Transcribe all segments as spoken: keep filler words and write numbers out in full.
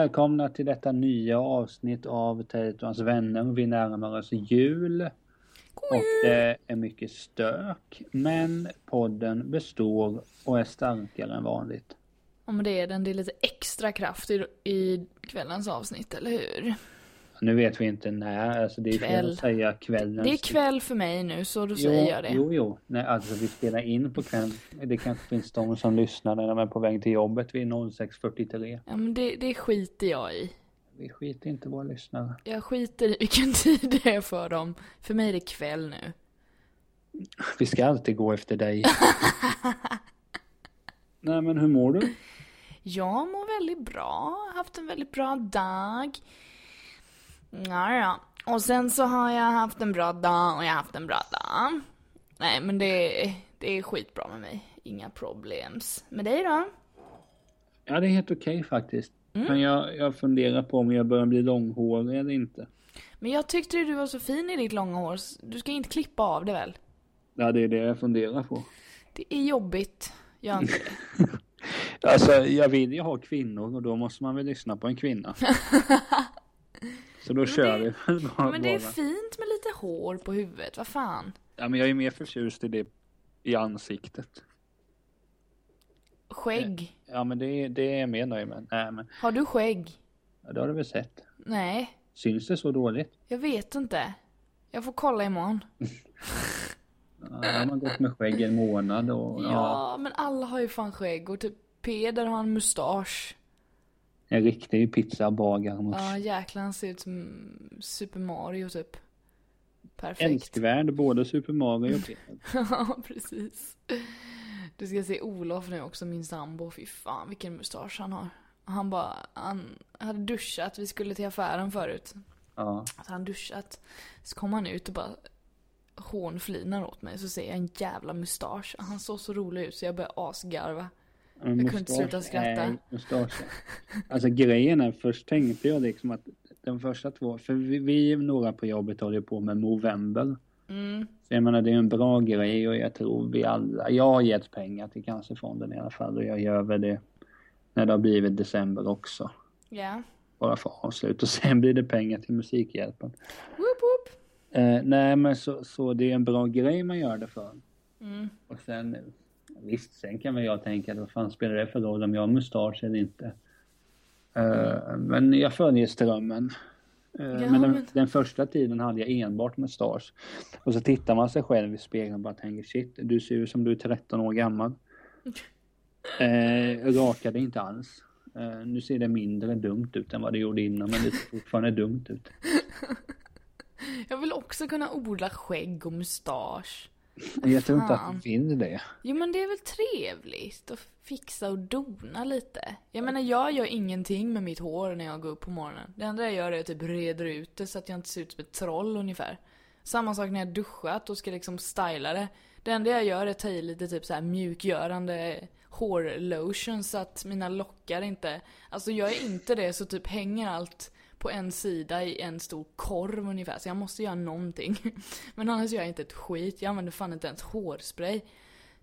välkomna till detta nya avsnitt av Territorns vänner. Vi närmar oss jul. Och det är mycket stök. Men podden består och är starkare än vanligt. Om det är den, det är lite extra kraft i, i kvällens avsnitt, eller hur? Nu vet vi inte när, alltså det är kväll. Att säga kvällen. Det är kväll för mig nu, så då jo, säger jag det. Jo, jo. Nej, alltså vi spelar in på kvällen. Det kanske finns de som lyssnar när de är på väg till jobbet vid sex fyrtiotre. Ja, men det, det skiter jag i. Vi skiter inte våra lyssnare. Jag skiter i vilken tid det är för dem. För mig är det kväll nu. Vi ska alltid gå efter dig. Nej, men hur mår du? Jag mår väldigt bra. Jag har haft en väldigt bra dag. Ja, ja. Och sen så har jag haft en bra dag och jag har haft en bra dag. Nej, men det, det är skitbra med mig. Inga problems. Med dig då? Ja, det är helt okej faktiskt. Mm. Men jag, jag funderar på om jag börjar bli långhårig eller inte. Men jag tyckte du var så fin i ditt långa hår. Du ska inte klippa av det väl? Ja, det är det jag funderar på. Det är jobbigt. Gör inte det. Alltså, jag vill ju ha kvinnor och då måste man väl lyssna på en kvinna. Så då men kör det, vi. bara, men det är bara. Fint med lite hår på huvudet, vad fan? Ja, men jag är mer förtjust i det i ansiktet. Skägg? Ja, men det, det är jag mer nöjd med. Nej, men... Har du skägg? Ja, det har du väl sett. Nej. Syns det så dåligt? Jag vet inte. Jag får kolla imorgon. Ja, man har gått med skägg en månad. Och, ja, ja, men alla har ju fan skägg. Och typ Peder har en mustasch. En riktig pizzabagare. Ja, jäklar, han ser ut som Super Mario typ. Perfekt. Älskvärd, både Super Mario och Peter. Ja, precis. Du ska se Olof nu också, min sambo. Fy fan, vilken mustasch han har. Han bara, han hade duschat. Vi skulle till affären förut. Ja. Så han duschat. Så kom han ut och bara hånflinar åt mig. Så ser jag en jävla mustasch. Han såg så rolig ut så jag började asgarva. Jag mustasch, kunde inte sluta skratta. Nej, alltså grejen är, först tänkte jag liksom att de första två, för vi, vi några på jobbet håller på med Movember. Mm. Så jag menar, det är en bra grej och jag tror vi alla, jag har gett pengar till Cancerfonden i alla fall och jag gör väl det när det har blivit december också. Ja. Yeah. Bara för avslut och sen blir det pengar till Musikhjälpen. Woop woop. Eh, nej men så, så det är en bra grej man gör det för. Mm. Och sen visst, sen kan väl jag tänka att vad fan spelar det för roll om jag har mustasch eller inte. Uh, men jag följer strömmen. Uh, ja, men, den, men den första tiden hade jag enbart mustasch. Och så tittar man sig själv i spegeln och bara tänker, shit, du ser ut som du är tretton år gammal. uh, rakade inte alls. Uh, nu ser det mindre dumt ut än vad det gjorde innan, men det ser fortfarande dumt ut. Jag vill också kunna odla skägg och mustasch. Jag tror inte att du vill det. Jo, men det är väl trevligt att fixa och dona lite. Jag menar, jag gör ingenting med mitt hår när jag går upp på morgonen. Det enda jag gör är att typ reder ut det så att jag inte ser ut som ett troll ungefär. Samma sak när jag duschat och ska liksom styla det. Det enda jag gör är att ta i lite typ så här mjukgörande hårlotion så att mina lockar inte... Alltså gör jag inte det så typ hänger allt på en sida i en stor korv ungefär. Så jag måste göra någonting. Men annars gör jag inte ett skit. Jag använder fan inte ens hårspray.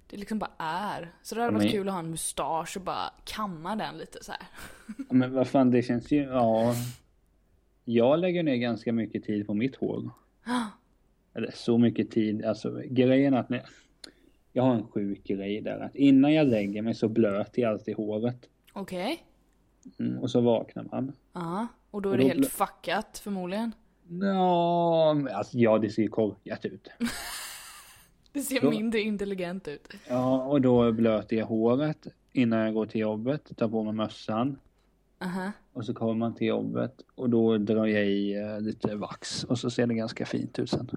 Det liksom bara är. Så det hade varit men... kul att ha en mustasch och bara kamma den lite så här. Men vad fan, det känns ju... Ja. Jag lägger ner ganska mycket tid på mitt hår. Eller så mycket tid. Alltså grejen att... När... Jag har en sjuk grej där. Att innan jag lägger mig så blöter jag alltid håret. Okej. Okay. Mm, och så vaknar man. Ja. Och då är och då det helt bl- fuckat förmodligen? Ja, alltså, ja, det ser korkat ut. Det ser då mindre intelligent ut. Ja, och då blöter jag håret innan jag går till jobbet. Tar på mig mössan. Uh-huh. Och så kommer man till jobbet. Och då drar jag i uh, lite vax. Och så ser det ganska fint ut sen.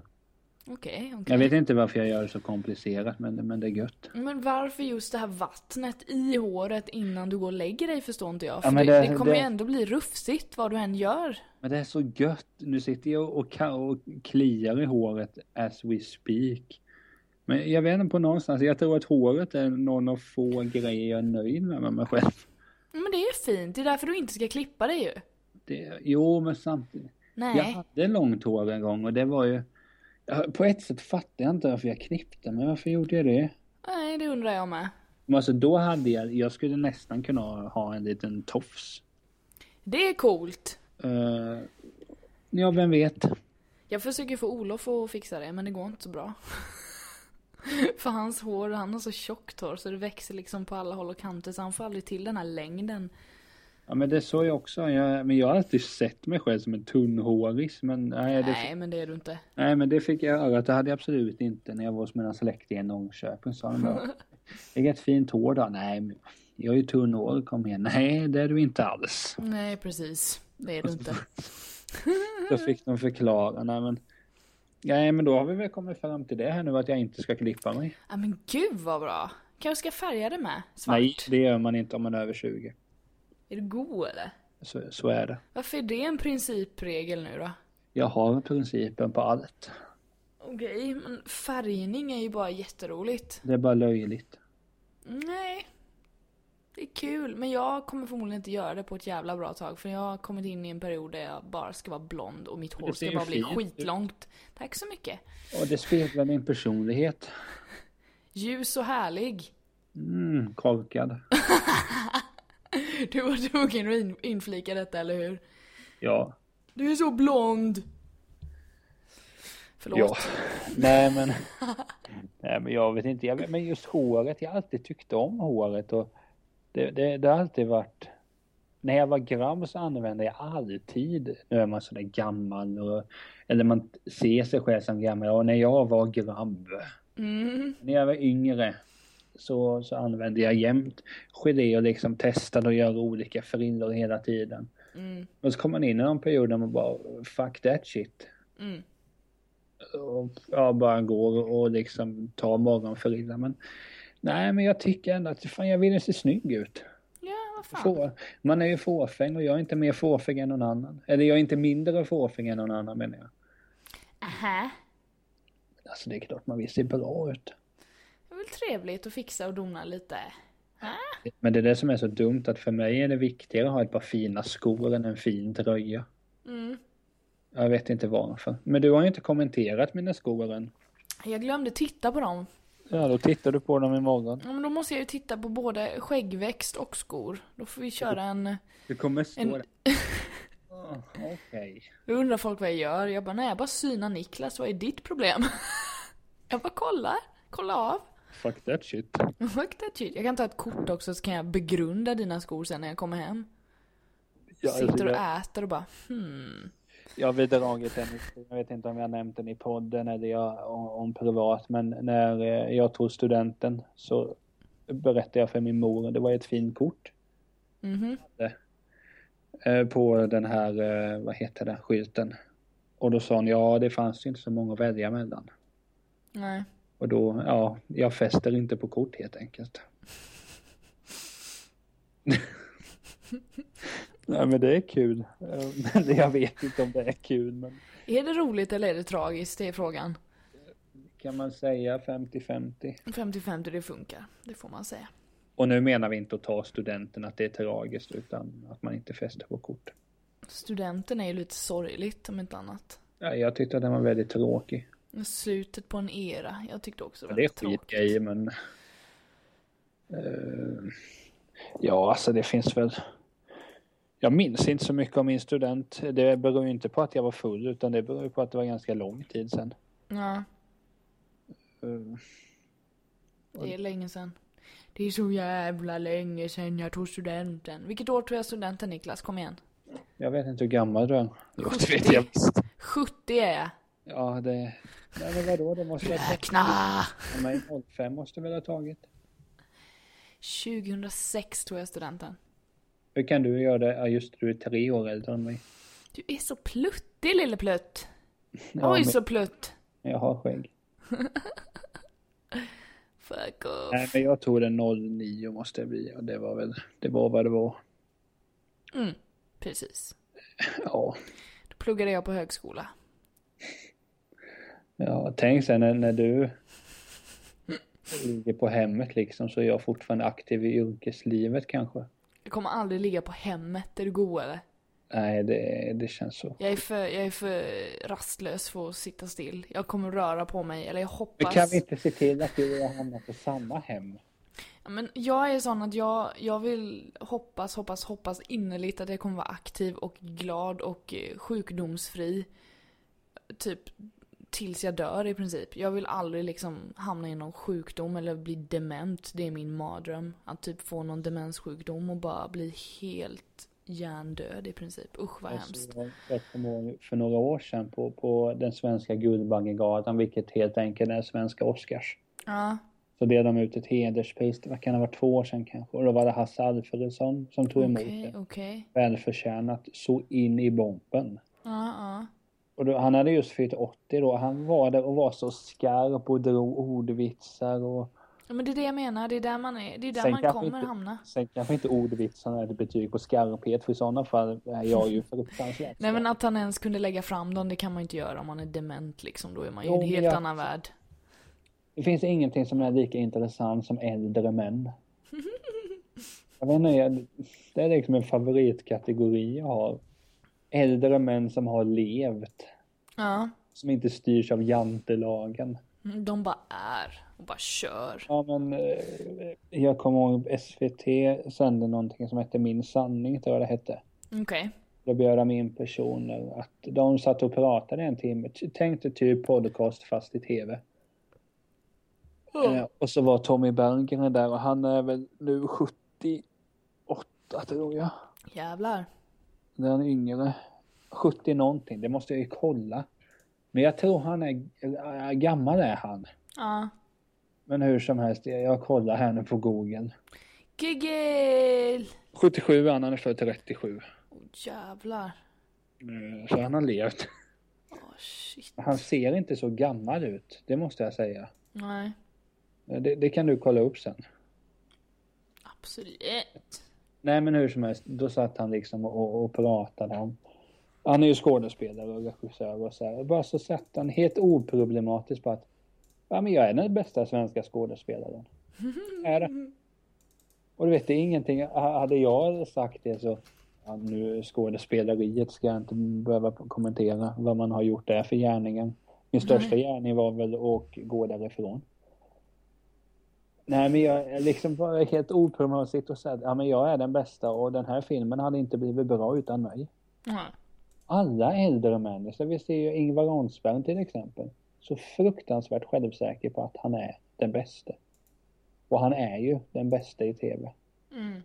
Okej, okay, okej. Okay. Jag vet inte varför jag gör det så komplicerat, men, men det är gött. Men varför just det här vattnet i håret innan du går och lägger dig, förstår inte jag. För ja, men det, det kommer det... ju ändå bli rufsigt vad du än gör. Men det är så gött. Nu sitter jag och, och, och kliar i håret as we speak. Men jag vet inte på någonstans. Jag tror att håret är någon av få grejer jag är nöjd med, med mig själv. Men det är fint. Det är därför du inte ska klippa dig ju. Det, jo, men samtidigt. Nej. Jag hade långt hår en gång och det var ju... På ett sätt fattar jag inte varför jag knippte, men varför gjorde jag det? Nej, det undrar jag med. Men alltså då hade jag, jag skulle nästan kunna ha en liten tofs. Det är coolt. Uh, ja, vem vet. Jag försöker få Olof att fixa det, men det går inte så bra. För hans hår, han har så tjockt hår så det växer liksom på alla håll och kanter, så han får aldrig till den här längden. Ja, men det såg jag också. Jag, men jag har alltid sett mig själv som en tunnhåris. Men, nej, nej det, men det är du inte. Nej, men det fick jag höra att det hade jag absolut inte när jag var hos mina släktingar i Ångköping. Det är ett fint hår då. Nej, men jag är ju tunnhårig, kom igen. Nej, det är du inte alls. Nej, precis. Det är du inte. Då fick de förklara. Nej, men... Nej, men då har vi väl kommit fram till det här nu, att jag inte ska klippa mig. Ja, men gud vad bra. Kanske ska färga det med svart? Nej, det gör man inte om man är över tjugo. Är du god eller? Så, så är det. Varför är det en principregel nu då? Jag har principen på allt. Okej, men färgning är ju bara jätteroligt. Det är bara löjligt. Nej, det är kul. Men jag kommer förmodligen inte göra det på ett jävla bra tag. För jag har kommit in i en period där jag bara ska vara blond och mitt hår ska bara bli skitlångt. Tack så mycket. Och det speglar min personlighet. Ljus och härlig. Mm, korkad. Du var tvungen att in- inflika detta, eller hur? Ja. Du är så blond. Förlåt. Ja. Nej, men... Nej, men jag vet inte. Jag, men just håret, jag har alltid tyckt om håret. Och det, det, det har alltid varit... När jag var grabb så använde jag alltid... Nu är man sådär gammal. Och, eller man ser sig själv som gammal. Och när jag var grabb... Mm. När jag var yngre... Så, så använde jag jämt gelé och liksom testade och göra olika frillor hela tiden. Mm. Men så kom man in i en period där man bara, fuck that shit. Mm. Och ja, bara går och liksom tar morgonfrilla. Men nej, men jag tycker ändå att fan, jag vill se snygg ut. Ja, vad fan. Få, man är ju fåfäng och jag är inte mer fåfäng än någon annan. Eller jag är inte mindre fåfäng än någon annan, menar jag. Aha. Alltså det är klart man vill se bra ut. Det är väl trevligt att fixa och dona lite. Ah. Men det är det som är så dumt, att för mig är det viktigare att ha ett par fina skor än en fin dröja. Mm. Jag vet inte varför. Men du har ju inte kommenterat mina skor än. Jag glömde titta på dem. Ja, då tittar du på dem imorgon. Ja, men då måste jag ju titta på både skäggväxt och skor. Då får vi köra en... Det kommer stå en... där. Oh, okej. Okay. Då undrar folk vad jag gör. Jag bara, nej, jag bara synar Niklas. Vad är ditt problem? Jag bara kollar. Kolla av. Fuck that shit. Fuck that shit. Jag kan ta ett kort också, så kan jag begrunda dina skor sen när jag kommer hem. Ja, sitter och jag... äter och bara hmm. Jag har bidragit en, jag vet inte om jag nämnt den i podden eller jag, om, om privat, men när jag tog studenten så berättade jag för min mor, och det var ett fint kort. Mm-hmm. På den här, vad heter den, skylten. Och då sa hon, ja, det fanns ju inte så många att välja mellan. Nej. Och då, ja, jag fäster inte på kort helt enkelt. Nej, men det är kul. Jag vet inte om det är kul. Men... Är det roligt eller är det tragiskt, det är frågan. Kan man säga femtio femtio? femtio femtio, det funkar. Det får man säga. Och nu menar vi inte att ta studenten att det är tragiskt, utan att man inte fäster på kort. Studenten är ju lite sorgligt om inte annat. Ja, jag tyckte att den var väldigt tråkig. Slutet på en era. Jag tyckte också det var tråkigt. Det är skitgrej, men... Uh, ja, alltså det finns väl... Jag minns inte så mycket om min student. Det beror ju inte på att jag var full, utan det beror på att det var ganska lång tid sedan. Ja. Uh, det är länge sedan. Det är så jävla länge sedan jag tog studenten. Vilket år tog jag studenten, Niklas? Kom igen. Jag vet inte hur gammal du är. sjuttio, vet jag. sjuttio är jag. Ja, det... Nej, men vadå? Det måste jag... Räkna! Nej, noll fem måste väl ha tagit. tjugohundrasex tog jag studenten. Hur kan du göra det? Ja, just du är tre år äldre än mig. Du är så pluttig, lille plutt. Ja, oj, men... så plutt. Jag har skägg. Fuck off. Nej, men jag tog det noll nio måste jag bli. Och det var väl... Det var vad det var. Mm, precis. Ja. Då pluggade jag på högskola. Ja, tänk sen när, när du ligger på hemmet liksom, så är jag fortfarande aktiv i yrkeslivet kanske. Jag kommer aldrig ligga på hemmet, är du god eller? Nej, det, det känns så. Jag är, för, jag är för rastlös för att sitta still. Jag kommer röra på mig, eller jag hoppas... Men kan vi inte se till att du och jag hamnar på samma hem? Men jag är sån att jag, jag vill hoppas, hoppas, hoppas innerligt att jag kommer vara aktiv och glad och sjukdomsfri typ tills jag dör i princip. Jag vill aldrig liksom hamna i någon sjukdom eller bli dement. Det är min mardröm att typ få någon demenssjukdom och bara bli helt hjärndöd i princip. Usch vad hemskt. Jag kommer ihåg för några år sedan på, på den svenska Guldbaggegalan, vilket helt enkelt är svenska Oscars. Ja. Så delade de ut ett hederspris, det kan ha varit två år sedan kanske. Och då var det Hasse Alfredson som tog emot okay, det. Okay. Välförtjänat, så in i bomben. Ja, ja. Och då, han hade just fyllt åttio då. Han var där och var så skarp och drog ordvitsar. Och... Ja, men det är det jag menar. Det är där man, är, det är där man kommer inte, hamna. Sen kanske inte ordvitsarna är det betyg på skarphet. För i sådana fall är jag ju fruktansvärt. Nej, men att han ens kunde lägga fram dem, det kan man inte göra om man är dement. Liksom. Då är man ju i en helt jag... annan värld. Det finns ingenting som är lika intressant som äldre män. Jag vet inte, det är liksom en favoritkategori jag har. Äldre män som har levt. Ja. Som inte styrs av jantelagen. De bara är och bara kör. Ja, men jag kommer ihåg S V T sände någonting som hette Min sanning, tror jag det hette. Okej. Okay. Då bjöd de in personer att de satt och pratade en timme. Tänkte typ podcast fast i tv. Mm. Och så var Tommy Berggren där och han är väl nu sjuttioåtta tror jag. Jävlar. Den yngre. sjuttio någonting, det måste jag ju kolla. Men jag tror han är gammal är han. Ja. Men hur som helst, jag kollar här nu på Google. Google! sjuttiosju, han är för trettiosju. Åh, jävlar. Så han har levt. Åh, shit. Han ser inte så gammal ut, det måste jag säga. Nej. Det, det kan du kolla upp sen. Absolut. Nej, men hur som helst, då satt han liksom och, och pratade om. Han är ju skådespelare och regissör och så här. Bara så satt han helt oproblematiskt på att ja, men jag är den bästa svenska skådespelaren. Är det? Och du vet, det är ingenting. Hade jag sagt det så ja, nu skådespeleriet ska jag inte behöva kommentera vad man har gjort där för gärningen. Min största Nej. gärning var väl att gå därifrån. Nej, men jag liksom var helt oproblematiskt och sa att ja, men jag är den bästa och den här filmen hade inte blivit bra utan mig. Mm. Alla äldre människor, vi ser ju Ingvar Oldsberg till exempel, så fruktansvärt självsäker på att han är den bästa. Och han är ju den bästa i tv. Mm.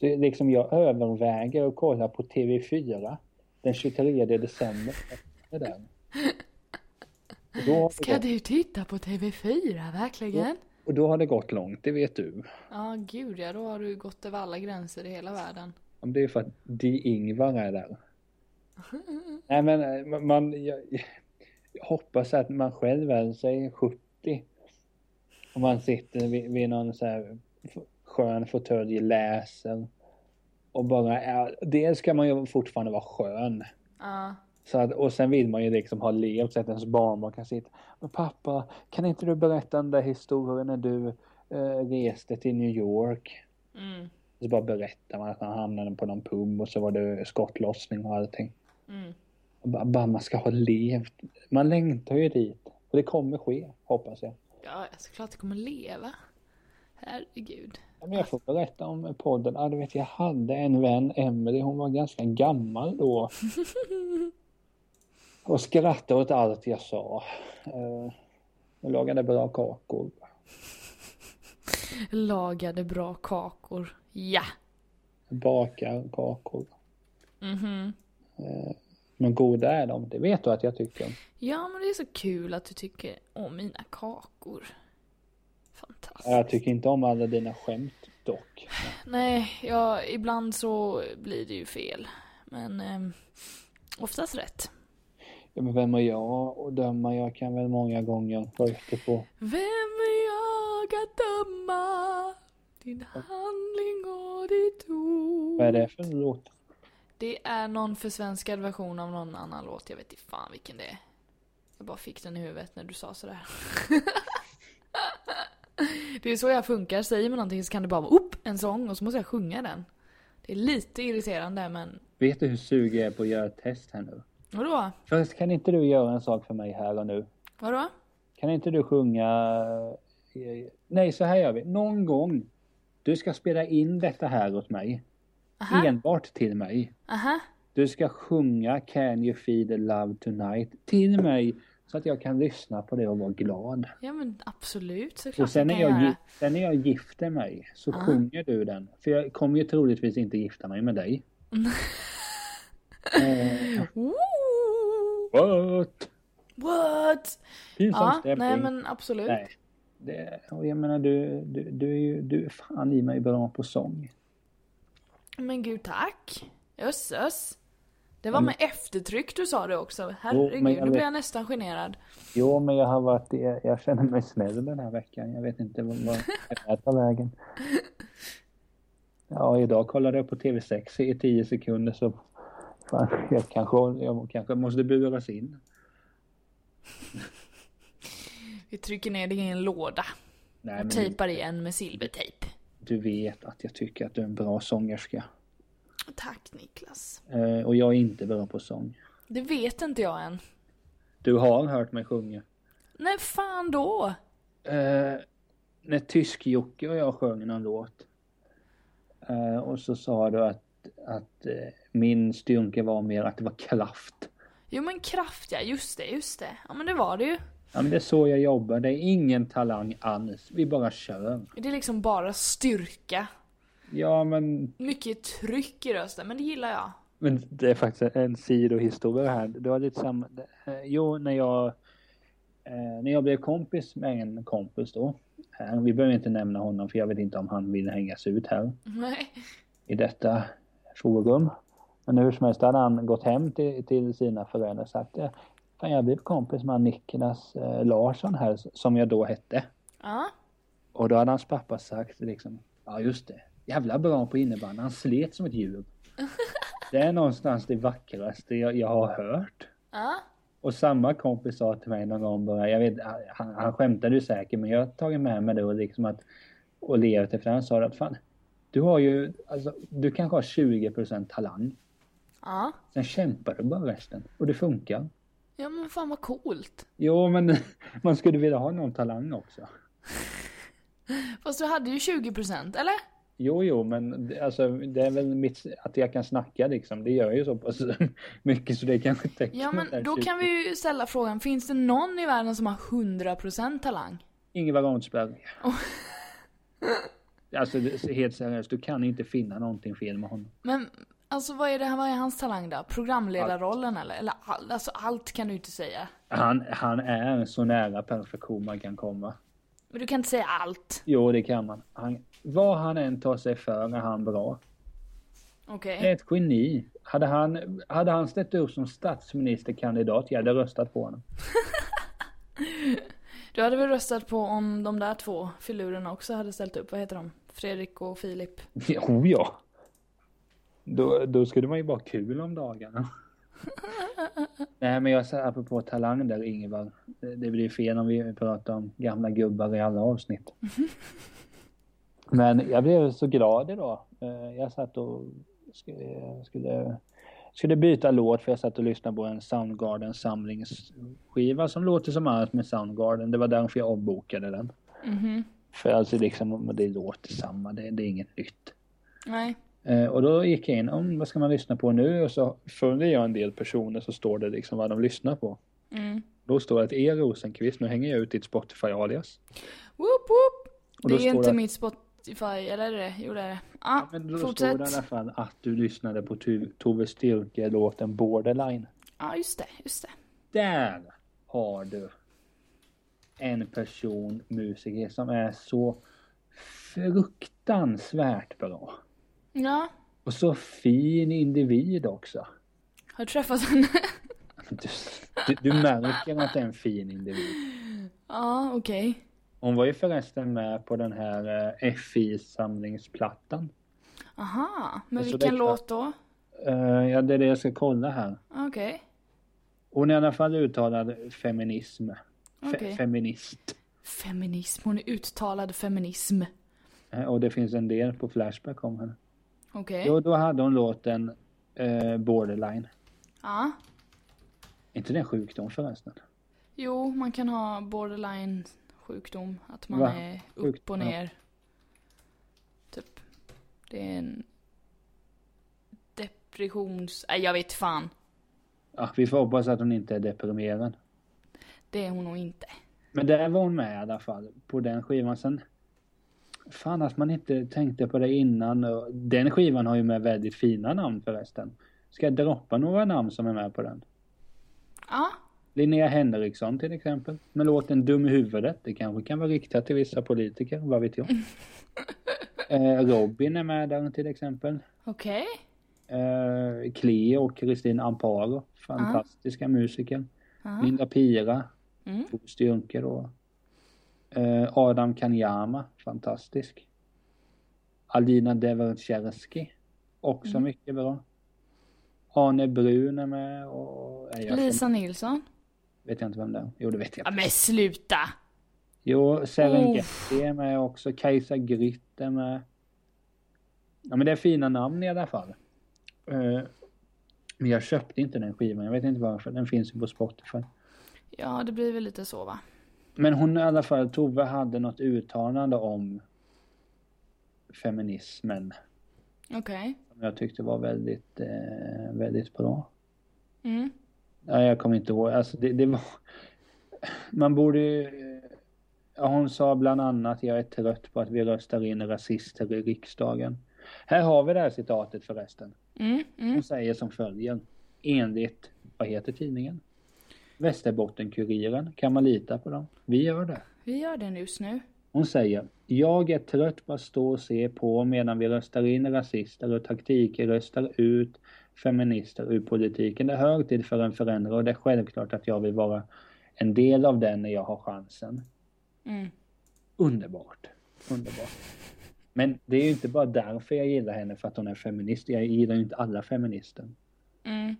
Så liksom jag överväger att kolla på T V fyra den tjugotredje december. Det där. Då ska du titta på T V fyra, verkligen? Ja. Och då har det gått långt, det vet du. Ja, gud ja, då har du gått över alla gränser i hela världen. Det är ju för att de Ingvar är där. Nej, men man, jag, jag hoppas att man själv är sig sjuttio. Och man sitter vid, vid någon så här skön fåtölj, läser. Och bara, ja, dels ska man ju fortfarande vara skön. Ja. Så att, och sen vill man ju liksom ha levt så att ens barn kan sitta. Men pappa, kan inte du berätta den där historien när du eh, reste till New York? Mm. Så bara berättar man att man hamnade på någon pub och så var det skottlossning och allting. Mm. Och bara, bara man ska ha levt. Man längtar ju dit. Och det kommer ske, hoppas jag. Ja, såklart det kommer leva. Herregud. Ja, men jag får berätta om podden. Ja, du vet, jag hade en vän, Emily, hon var ganska gammal då. Och skrattade åt allt jag sa. Eh, och lagade bra kakor. Lagade bra kakor. Ja. Bakar kakor. Mhm. Eh, men goda är de. Det vet du att jag tycker. Ja, men det är så kul att du tycker om mina kakor. Fantastiskt. Jag tycker inte om alla dina skämt dock. Nej, ja, ibland så blir det ju fel. Men eh, oftast rätt. Ja, men vem är jag och döma? Jag kan väl många gånger vara ute på. Vem är jag att döma? Din handling och ditt ord. Vad är det för låt? Det är någon försvenskad version av någon annan låt. Jag vet inte fan vilken det är. Jag bara fick den i huvudet när du sa sådär. Det är så jag funkar. Säger man någonting så kan det bara vara upp en sång och så måste jag sjunga den. Det är lite irriterande, men... Vet du hur suger jag är på att göra ett test här nu? Vadå? Först, kan inte du göra en sak för mig här och nu? Vadå? Kan inte du sjunga... Nej, så här gör vi. Någon gång Du ska spela in detta här åt mig. Aha. Enbart till mig. Aha. Du ska sjunga Can You Feel the Love Tonight till mig så att jag kan lyssna på det och vara glad. Ja men absolut. Så klart. Och sen när jag, jag, sen när jag gifter mig så Aha. sjunger du den. För jag kommer ju troligtvis inte gifta mig med dig. eh, what? What? Ja, nej men absolut. Nej. Det, och jag menar du, du, du är ju du är fan i mig bra på sång. Men gud tack. Öss, öss. Det var med mm. eftertryck du sa det också. Herregud, nu blir jag nästan generad. Jo, men jag har varit, jag, jag känner mig snäll den här veckan. Jag vet inte vad, vad jag tar vägen. Ja, idag kollade jag på T V sex i tio sekunder så fan, jag, kanske, jag kanske måste buras in. Vi trycker ner det i en låda. Nej, men... och tejpar igen med silvertejp. Du vet att jag tycker att du är en bra sångerska. Tack Niklas. Eh, och jag är inte bra på sång. Det vet inte jag än. Du har hört mig sjunga. Nej fan då? Eh, när Tysk-Jocke och jag sjöng någon låt. Eh, och så sa du att, att eh, min styrka var mer att det var kraft. Jo men kraft ja, just det, just det. Ja men det var det ju. Ja, men det är så jag jobbar. Det är ingen talang alls. Vi bara kör. Det är liksom bara styrka. Ja, men... mycket tryck i rösten, men det gillar jag. Men det är faktiskt en sidohistoria här. Det var lite samma... Jo, när jag... När jag blev kompis med en kompis då. Vi behöver inte nämna honom, för jag vet inte om han vill hängas ut här. Nej. I detta forum. Men hur som helst hade han gått hem till, till sina föräldrar och sagt... Jag blev kompis med Niklas eh, Larsson här, som jag då hette. Ja. Och då hade hans pappa sagt liksom, ja just det, jävla bra på innebandy. Han slet som ett djur. Det är någonstans det vackraste jag, jag har hört. Ja. Och samma kompis sa till mig någon gång bara, jag vet, han, han skämtade ju säkert, men jag har tagit med mig det och liksom att, och levt efter han sa att fan, du har ju, alltså, du kanske har tjugo procent talang. Ja. Sen kämpar du bara resten, och det funkar. Ja men fan vad coolt. Jo men man skulle vilja ha någon talang också. Fast du hade ju tjugo procent eller? Jo jo men alltså, det är väl mitt, att jag kan snacka liksom. Det gör ju så pass mycket så det kanske täcker. Ja men då kan vi ju ställa frågan. Finns det någon i världen som har hundra procent talang? Ingvar Oldsberg. Oh. Alltså helt seriöst. Du kan inte finna någonting fel med honom. Men... alltså vad är det här, vad är hans talang då? Programledarrollen allt. eller eller all, alltså allt kan du inte säga. Han han är så nära perfektion man kan komma. Men du kan inte säga allt. Jo, det kan man. Han, vad han än tar sig för när han bra. Okej. Okay. Det är ett geni. Hade han hade han ställt upp som statsministerkandidat, jag hade röstat på honom. Du hade väl röstat på om de där två filurerna också hade ställt upp. Vad heter de? Fredrik och Filip. Jo, ja. Då, då skulle man ju bara kul om dagarna. Nej men jag säger apropå talang där Ingvar. Det, det blir fel om vi pratar om gamla gubbar i alla avsnitt. Men jag blev så glad idag. Jag satt och skulle, skulle, skulle byta låt för jag satt och lyssnade på en Soundgarden samlingsskiva som låter som allt med Soundgarden. Det var därför jag avbokade den. Mm-hmm. För alltså liksom det låter samma. Det, det är inget nytt. Nej. Och då gick jag in, om vad ska man lyssna på nu? Och så följde jag en del personer så står det liksom vad de lyssnar på. Mm. Då står det att E. Rosenqvist, nu hänger jag ut i ett Spotify-alias. Woop, woop. Det är inte det... mitt Spotify, eller är det? Jo, det är det. Ah, ja, men då fortsätt. Står det i alla fall att du lyssnade på Tove Styrke låten Borderline. Ja, ah, just det, just det. Där har du en person, musiker, som är så fruktansvärt bra. Ja. Och så fin individ också. Har du träffat henne? Du, du, du märker att det är en fin individ. Ja, okej. Okay. Hon var ju förresten med på den här eh, F I-samlingsplattan. Aha, men vilken det, låt då? Eh, ja, det är det jag ska kolla här. Okej. Okay. Hon är i alla fall uttalad feminism. Fe- okay. Feminist. Feminism, hon är uttalad feminism. Eh, och det finns en del på Flashback om henne. Okay. Då, då hade hon låten eh, Borderline. Ja. Inte den sjukdom förresten? Jo, man kan ha borderline sjukdom. Att man Va? är upp och ner. Ja. Det är en depressions... Äh, jag vet fan. Ach, vi får hoppas att hon inte är deprimerad. Det är hon nog inte. Men där var hon med i alla fall på den skivan. Sen fan att man inte tänkte på det innan. Den skivan har ju med väldigt fina namn förresten. Ska jag droppa några namn som är med på den? Ja. Linnea Henriksson till exempel. Men låten Dum i huvudet. Det kanske kan vara riktat till vissa politiker. Vad vet jag? eh, Robin är med där till exempel. Okej. Okay. Eh, Cleo och Kristin Amparo. Fantastiska ah. musiker. Ah. Linda Pira. Mm. Tove Styrke då. Eh, Adam Kanyama. Fantastisk. Alina Devercherski. Också mm. mycket bra. Arne Brun är med. Och jag Lisa som... Nilsson. Vet jag inte vem det är. Jo, det vet jag inte. Ja, men sluta! Jo, Serengeti är med också. Kajsa Grytt är med. Ja, men det är fina namn i alla fall. Uh, men jag köpte inte den skivan. Jag vet inte varför. Den finns ju på Spotify. Ja, det blir väl lite så, va? Men hon i alla fall, Tove hade något uttalande om feminismen. Okej. Okay. Jag tyckte det var väldigt, eh, väldigt bra. Mm. Ja, jag kommer inte ihåg. Alltså det, det var... Man borde ju... Ja, hon sa bland annat, jag är trött på att vi röstar in rasister i riksdagen. Här har vi det här citatet förresten. Mm, mm. Hon säger som följer. Enligt, vad heter tidningen? Västerbotten-Kuriren. Kan man lita på dem? Vi gör det. Vi gör det just nu. Hon säger, jag är trött på att stå och se på medan vi röstar in rasister och taktiker röstar ut feminister ur politiken. Det är hög tid för en förändring och det är självklart att jag vill vara en del av den när jag har chansen. Mm. Underbart. Underbart. Men det är ju inte bara därför jag gillar henne för att hon är feminist. Jag gillar ju inte alla feminister. Mm.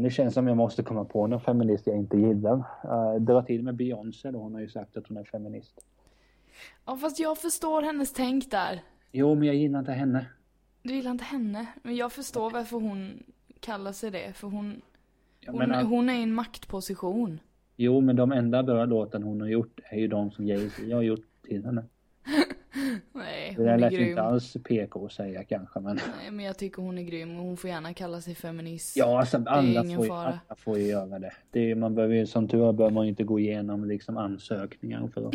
Nu känns det som jag måste komma på någon feminist jag inte gillar. Dra till med Beyoncé då, hon har ju sagt att hon är feminist. Ja, fast jag förstår hennes tänk där. Jo, men jag gillar inte henne. Du gillar inte henne? Men jag förstår varför hon kallar sig det. För hon, ja, hon, att... hon är i en maktposition. Jo, men de enda bra låten hon har gjort är ju de som Jay-Z har gjort till henne. Nej, hon det är lät grym. Inte alls P K att säga kanske. Men... Nej, men jag tycker hon är grym och hon får gärna kalla sig feminist. Ja, alltså, alla, får ju, alla får ju göra det. det är, man behöver, som tur behöver man inte gå igenom liksom, ansökningar för att...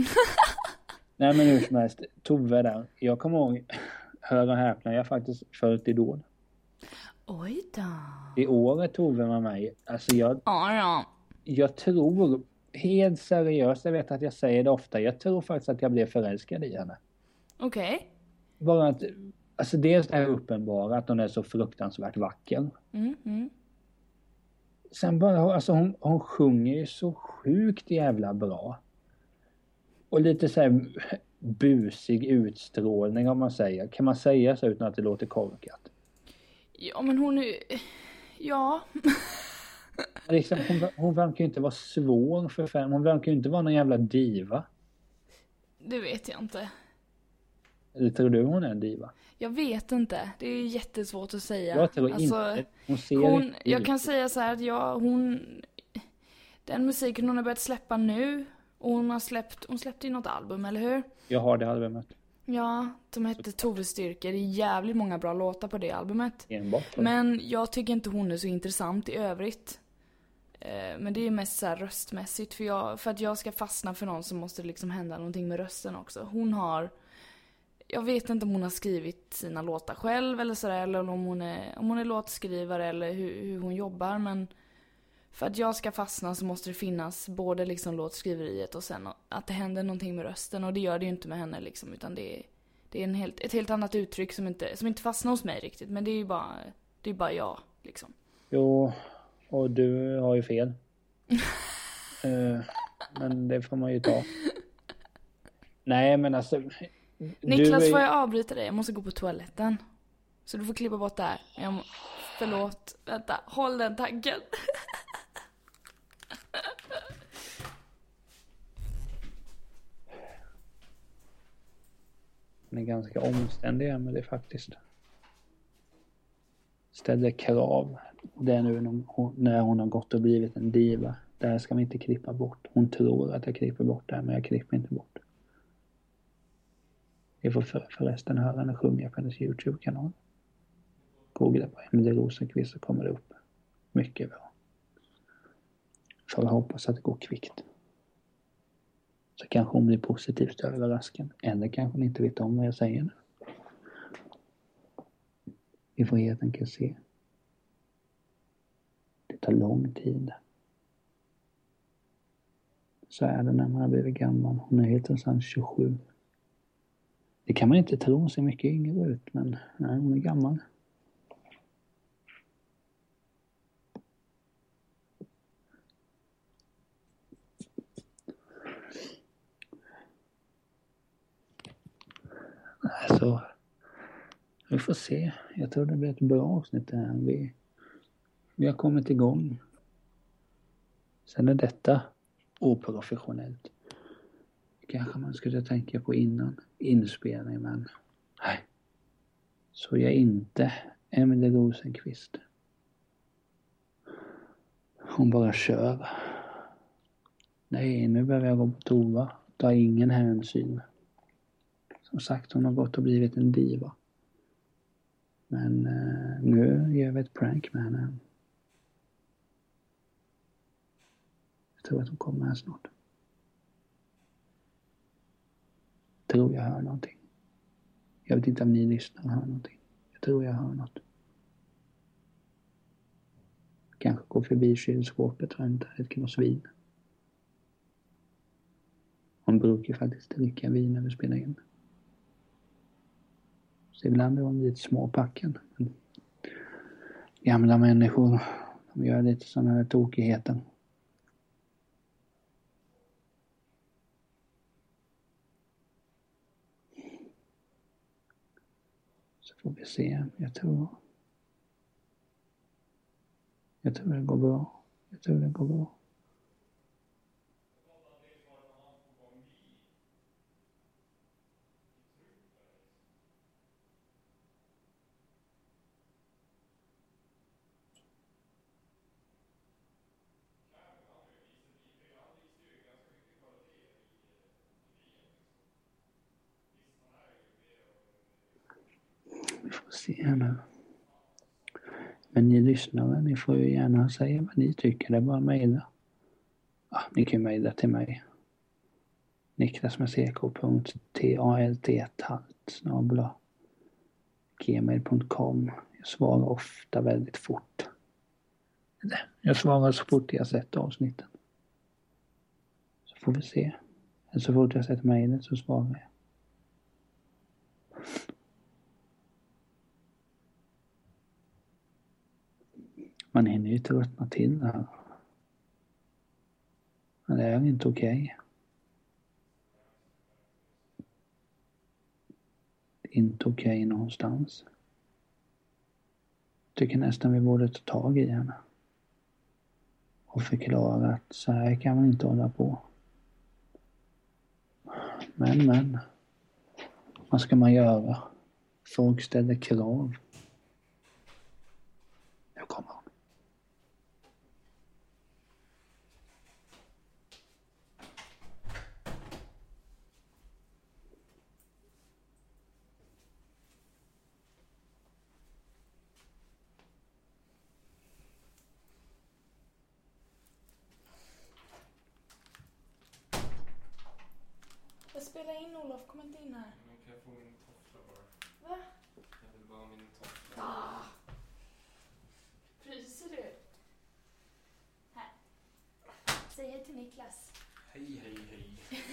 Nej, men hur som helst, Tove där. Jag kommer ihåg, hör och häpna, jag har faktiskt följt Idol. Oj då. I år är Tove med mig. Alltså jag, ja, jag tror, helt seriöst, jag vet att jag säger det ofta, jag tror faktiskt att jag blev förälskad i henne. Okej. Okay. Bara att, alltså dels är det uppenbara att hon är så fruktansvärt vacker. Mm, mm. Sen bara, alltså hon, hon sjunger ju så sjukt jävla bra. Och lite så här busig utstrålning om man säger. Kan man säga så utan att det låter korkat? Ja, men hon är... Ja. liksom, hon, hon verkar ju inte vara svår för fem. Hon verkar ju inte vara någon jävla diva. Det vet jag inte. Eller tror du hon är en diva? Jag vet inte. Det är jättesvårt att säga. Jag tror alltså, inte. Hon ser hon, inte. Jag kan säga så här att jag, hon... Den musiken hon har börjat släppa nu... Och hon har släppt, hon släppte ju något album, eller hur? Jag har det albumet. Ja, de hette Tove Styrke. Det är jävligt många bra låtar på det albumet. Enbart. Men jag tycker inte hon är så intressant i övrigt. Eh, men det är mest så här röstmässigt. För, jag, för att jag ska fastna för någon så måste det liksom hända någonting med rösten också. Hon har... Jag vet inte om hon har skrivit sina låtar själv eller sådär. Eller om hon är, om hon är låtskrivare eller hur, hur hon jobbar, men... För att jag ska fastna så måste det finnas både liksom låtskriveriet och sen att det händer någonting med rösten. Och det gör det ju inte med henne liksom, utan det är, det är en helt, ett helt annat uttryck som inte, som inte fastnar hos mig riktigt. Men det är ju bara, det är bara jag liksom. Jo, och du har ju fel. uh, men det får man ju ta. Nej, men alltså... Niklas, är... får jag avbryta dig? Jag måste gå på toaletten. Så du får klippa bort där. Jag må... Förlåt, vänta, håll den tanken. Den är ganska omständig, men det är faktiskt ställer krav. Det är nu när hon har gått och blivit en diva. Det här ska man inte klippa bort. Hon tror att jag klipper bort det här, men jag klipper inte bort. Vi får förresten höra henne sjunga på hennes YouTube-kanal. Googla på Emilia Rosenqvist så kommer det upp. Mycket bra. För jag hoppas att det går kvickt. Så kanske hon blir positivt överraskad. Eller kanske hon inte vet om vad jag säger nu. Vi får helt enkelt se. Det tar lång tid. Så är det när man har blivit gammal. Hon är helt enkelt tjugosju. Det kan man inte tro, hon ser mycket yngre ut. Men nej, hon är gammal. Alltså, vi får se. Jag tror det blir ett bra avsnitt det här. Vi, vi har kommit igång. Sen är detta oprofessionellt. Kanske man skulle tänka på innan inspelning, men nej. Så jag inte Emilia Rosenqvist. Hon bara kör. Nej, nu behöver jag gå på toa. Ta ingen hänsyn. Som sagt, hon har gått och blivit en diva. Men eh, nu gör vi ett prank med henne. Jag tror att hon kommer här snart. Jag tror jag hör någonting. Jag vet inte om ni lyssnar och hör någonting. Jag tror jag hör något. Kanske går förbi kylskåpet och hämtar ett glas vin. Hon brukar faktiskt dricka vin när vi spelar in. Så ibland är hon lite småpacken. Men gamla människor, de gör lite sådana här tokigheter. Får vi se. Jag tror. Jag tror det går bra. Jag tror det går bra. Men ni lyssnare, ni får ju gärna säga vad ni tycker. Det är bara mejla. Ja, ni kan mejla till mig. niklas med c k punkt talt snabel-a gmail punkt com. Jag svarar ofta väldigt fort. Jag svarar så fort jag sett avsnitten. Så får vi se. Så fort jag sett mejlet så svarar jag. Man hinner ju tröttna till det här. Men det är inte okej. Det är inte okej någonstans. Jag tycker nästan vi borde ta tag i henne. Och förklara att så här kan man inte hålla på. Men, men. Vad ska man göra? Folk ställer krav. Nu kommer hon.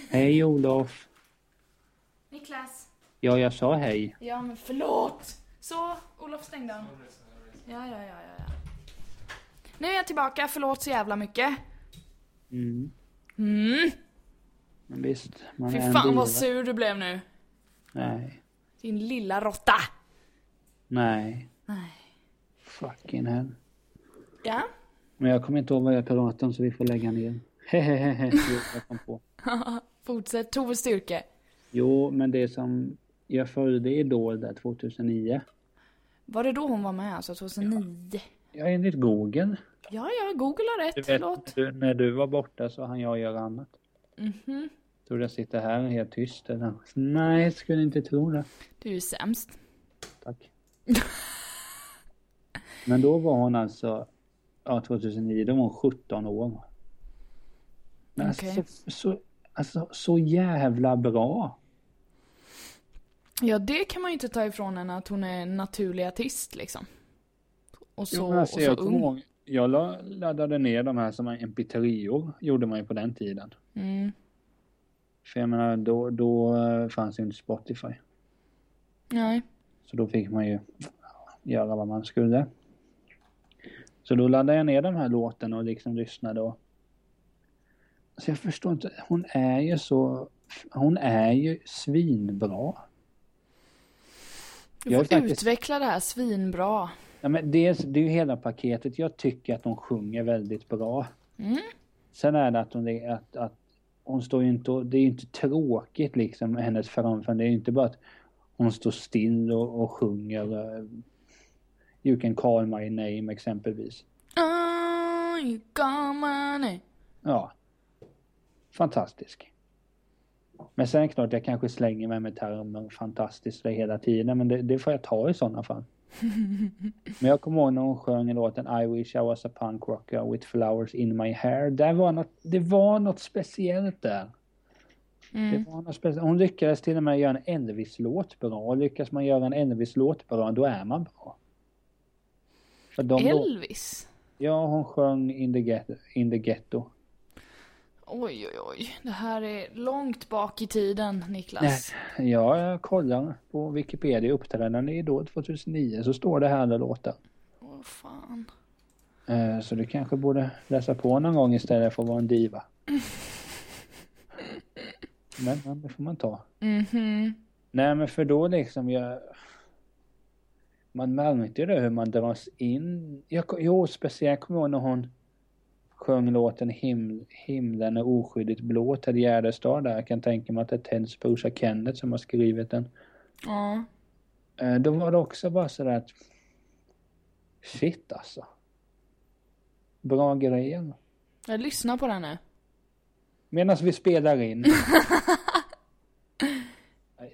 Hej Olof. Niklas. Ja, jag sa hej. Ja, men förlåt. Så, Olof stängde han. Ja, ja, ja, ja. Nu är jag tillbaka. Förlåt så jävla mycket. Mm. Mm. Men visst. Man Fy är fan en vad sur du blev nu. Nej. Din lilla råtta. Nej. Nej. Fucking hell. Ja. Men jag kommer inte ihåg vad jag pratade om så vi får lägga ner. Hehehehe. Jag kom på. Fortsätt, Tove Styrke. Jo, men det som jag följde i då där tjugohundranio. Var det då hon var med, alltså tjugohundranio? Ja, enligt Google. Ja, ja, Google har rätt. Du vet, när, du, när du var borta så hann jag göra annat. Mhm. Tror jag sitter här helt tyst. Eller? Nej, jag skulle inte tro det. Du är sämst. Tack. Men då var hon alltså, ja, tjugohundranio, då var hon sjutton år. Men okay. alltså, så, alltså, så jävla bra. Ja, det kan man ju inte ta ifrån henne, att hon är en naturlig artist liksom. Och så, jo, alltså, och så jag ung. Ihåg, jag laddade ner de här som en M P tre-or, gjorde man ju på den tiden. Mm. För jag menar, då, då fanns ju inte Spotify. Nej. Så då fick man ju göra vad man skulle. Så då laddade jag ner den här låten och liksom lyssnade. Och... Så jag förstår inte, hon är ju så... Hon är ju svinbra. Du får jag faktiskt... utveckla det här svinbra. Ja, men dels, det är ju hela paketet. Jag tycker att hon sjunger väldigt bra. Mm. Sen är det att hon... Att, att hon står ju inte... Det är ju inte tråkigt liksom, hennes framförande. Det är ju inte bara att hon står still och, och sjunger... Uh, You can call my name exempelvis. Oh, you call my name. Ja. Fantastisk. Men sen klart, jag kanske slänger mig med termen fantastiskt hela tiden. Men det, det får jag ta i sådana fall. Men jag kommer ihåg när hon sjöng i låten I wish I was a punk rocker with flowers in my hair. Där var något, det var något speciellt där. Mm. Det var något speciellt. Hon lyckades till och med göra en Elvis-låt bra. Och lyckas man göra en Elvis-låt bra, då är man bra. Elvis? Då, ja, hon sjöng in the, ghetto, in the ghetto. Oj, oj, oj. Det här är långt bak i tiden, Niklas. Nej, ja, jag kollar på Wikipedia uppträdande i då tjugohundranio, så står det här där låten. Åh, fan. Eh, så du kanske borde läsa på någon gång istället för att vara en diva. men, men det får man ta. Mm-hmm. Nej, men för då liksom jag... Man märkte ju det hur man dras in. Jag, jo, speciellt kommer jag när hon sjöng låten Him, Himlen är oskyldigt blå till Gärdestad. Där jag kan tänka mig att det är Tens brorsa Kenneth som har skrivit den. Ja. Då var det också bara sådär att shit alltså. Bra grejer. Jag lyssnar på den nu. Medan vi spelar in.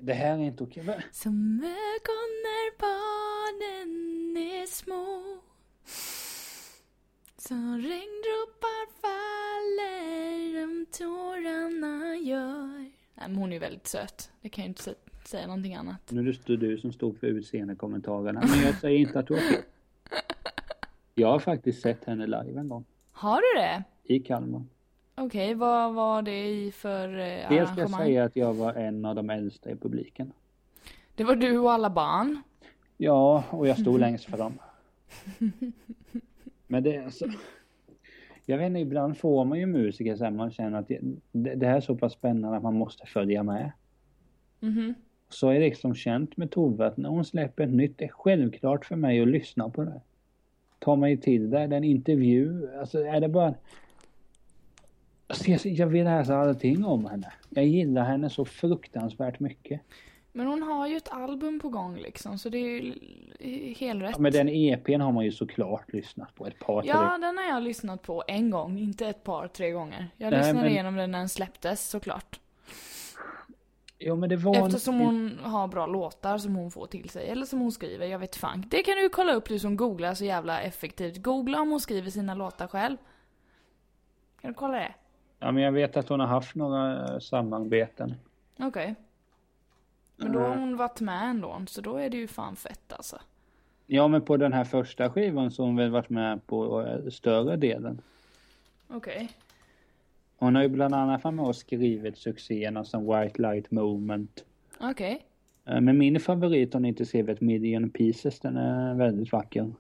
Det här är inte okej. Men... Som ögon när barnen är små, så regndroppar faller om tårarna gör. Nej, men hon är väldigt söt. Det kan ju inte säga någonting annat. Nu är det du som stod för utseendekommentarerna. Men jag säger inte att du har fel. Jag har faktiskt sett henne live en gång. Har du det? I Kalmar. Okej, okay, vad var det i för arrangemang? Det ska jag säga att jag var en av de äldsta i publiken. Det var du och alla barn? Ja, och jag stod längst fram. Men det är alltså... Jag vet inte, ibland får man ju musiker så här, man känner att det, det här är så pass spännande att man måste följa med. Mm-hmm. Så är det liksom känt med Tove att när hon släpper ett nytt, det är självklart för mig att lyssna på det. Ta mig till det, den intervju, alltså är det bara... Jag vill läsa allting om henne. Jag gillar henne så fruktansvärt mycket. Men hon har ju ett album på gång liksom. Så det är ju helt rätt. Ja, men den E P:n har man ju såklart lyssnat på ett par, tre. Ja, den har jag lyssnat på en gång. Inte ett par, tre gånger. Jag Nej, lyssnade men... igenom den när den släpptes såklart. Jo, men det var... Eftersom hon har bra låtar som hon får till sig. Eller som hon skriver, jag vet fan. Det kan du ju kolla upp, du som googlar så jävla effektivt. Googla om hon skriver sina låtar själv. Kan du kolla det? Ja, men jag vet att hon har haft några samarbeten. Okej. Okay. Men då har hon varit med ändå, så då är det ju fan fett alltså. Ja, men på den här första skivan så har hon väl varit med på större delen. Okej. Okay. Hon har ju bland annat varit med och skrivit succéerna som White Light Movement. Okej. Okay. Men min favorit, hon har inte skrivit, Million Pieces, den är väldigt vacker.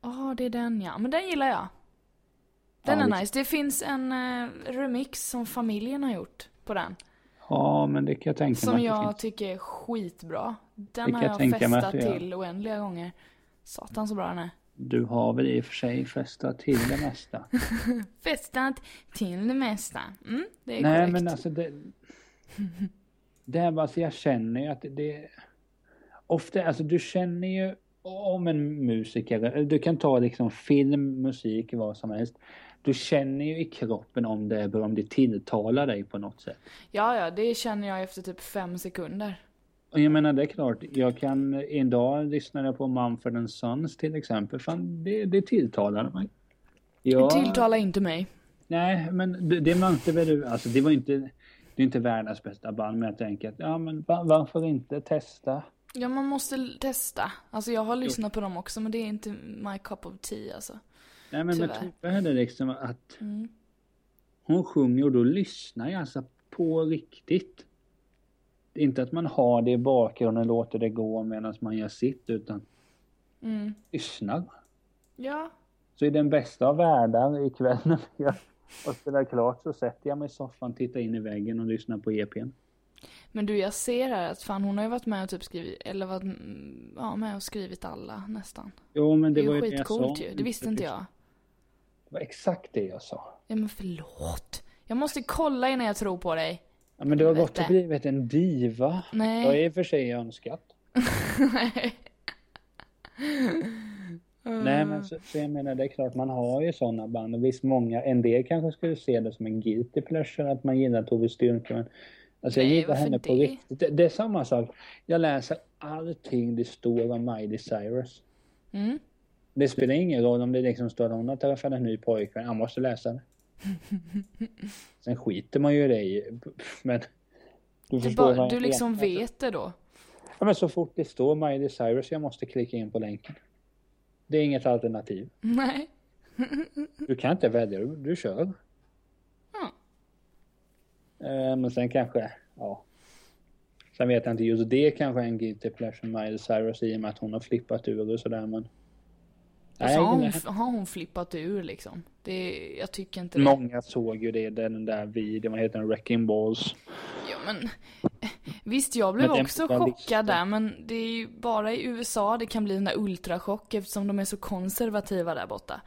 Ja, oh, det är den ja. Men den gillar jag. Den ja, är det... nice. Det finns en uh, remix som familjen har gjort på den. Ja, men det kan jag tänka som mig. Som jag finns. Tycker är skitbra. Den har jag, jag festat jag... till oändliga gånger. Satan så bra den är. Du har väl i och för sig festat till det mesta. Festat till det mesta. Mm, det är Nej, korrekt. Men alltså det... det är bara så jag känner ju att det... Ofta, alltså du känner ju om en musiker. Du kan ta liksom film, musik, vad som helst. du känner ju i kroppen om det, om det tilltalar dig på något sätt. Ja, ja, det känner jag efter typ fem sekunder. Och jag menar, det är klart, jag kan, en dag lyssnade jag på Mumford and Sons till exempel, fan, det, det tilltalade mig. Ja, det tilltalar inte mig. Nej, men det, det var inte, väl, alltså det var inte, det är inte världens bästa band, men jag tänker att, ja men var, varför inte testa? Ja, man måste testa. Alltså jag har lyssnat på dem också, men det är inte my cup of tea alltså. Nej, men med Tove är det liksom att mm. hon sjunger och då lyssnar jag alltså på riktigt. Inte att man har det i bakgrunden och låter det gå medan man gör sitt, utan mm. lyssnar. Ja. Så i den bästa av världar i kvällen jag och spelar klart så sätter jag mig i soffan, tittar in i väggen och lyssnar på E P:n. Men du, jag ser här att fan, hon har ju varit med och typ skrivit, eller varit ja, med och skrivit alla nästan. Jo, men det, det var ju skitcoolt ju. Det visste inte jag. Det var exakt det jag sa. Ja, men förlåt. Jag måste kolla innan jag tror på dig. Ja, men du har gått och blivit en diva. Nej. Jag är för sig önskat. Nej. Mm. Nej, men så, så jag menar, det är klart man har ju sådana band. Och visst, många, en del kanske skulle se det som en guilty pleasure att man gillar Tove Styrke, men alltså jag Nej, gillar henne det? på riktigt. Det, det är samma sak. Jag läser allting det står om Miley Cyrus. Mm. Det spelar ingen roll om det liksom står att hon har träffat en ny pojkvän. Jag måste läsa det. Sen skiter man ju i det. Men du, du, bara, du liksom egentligen. vet det då. Ja, men så fort det står Miley Cyrus, jag måste klicka in på länken. Det är inget alternativ. Nej. Du kan inte välja, du, du kör. Men sen kanske, ja. Sen vet jag inte, just det kanske är en guilty pleasure med Miley Cyrus i och med att hon har flippat ur och sådär, men... Alltså, nej, har, hon, har hon flippat ur liksom? Det, jag tycker inte det. Många såg ju det, den där videon, vad heter den, Wrecking Balls. Ja, men... Visst, jag blev men också chockad lista. där, men det är ju bara i U S A det kan bli en där ultrachock eftersom de är så konservativa där borta.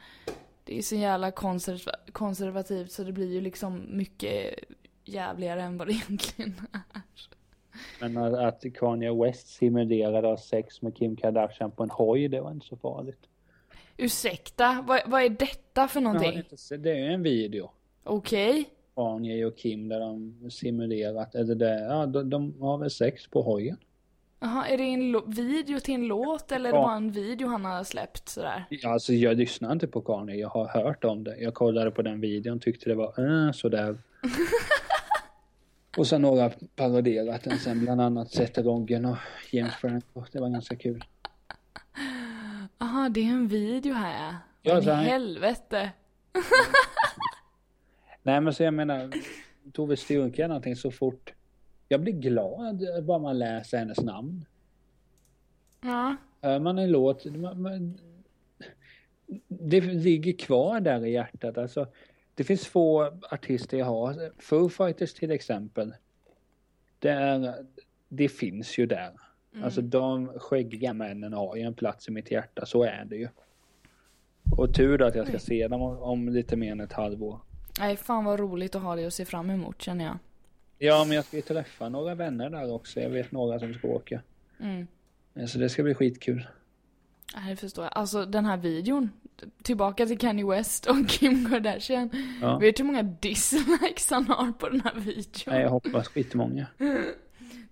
Det är så jävla konserv- konservativt så det blir ju liksom mycket... jävligare än vad det egentligen är. Men att Kanye West simulerade sex med Kim Kardashian på en hoj, det var inte så farligt. Ursäkta, vad, vad är detta för någonting? Inte, det är en video. Okej. Okay. Kanye och Kim där de simulerat, eller där, ja, de, de har väl sex på hojen. Jaha, är det en lo- video till en låt eller ja. Är det bara en video han har släppt sådär? Ja, alltså jag lyssnar inte på Kanye, jag har hört om det. Jag kollade på den videon, tyckte det var äh, sådär. Och sen några paroderat den sen, bland annat Seth Rogen och James Franco. Och det var ganska kul. Aha, det är en video här. Ja, så han... helvete. Nej, men så jag menar, Tove Styrke eller någonting, så fort jag blir glad bara man läser hennes namn. Ja. Man är låt man, man... det ligger kvar där i hjärtat, alltså. Det finns få artister jag har. Foo Fighters till exempel. Där, det finns ju där. Mm. Alltså de skäggiga männen har ju en plats i mitt hjärta. Så är det ju. Och tur då att jag ska se dem om, om lite mer än ett halvår. Nej, fan vad roligt att ha det och se fram emot, känner jag. Ja, men jag ska ju träffa några vänner där också. Jag vet några som ska åka. Mm. Så det ska bli skitkul. Jag förstår. Alltså den här videon, tillbaka till Kanye West och Kim Kardashian. Ja. Vet du hur många dislikes han har på den här videon? Nej, jag hoppas skitmånga.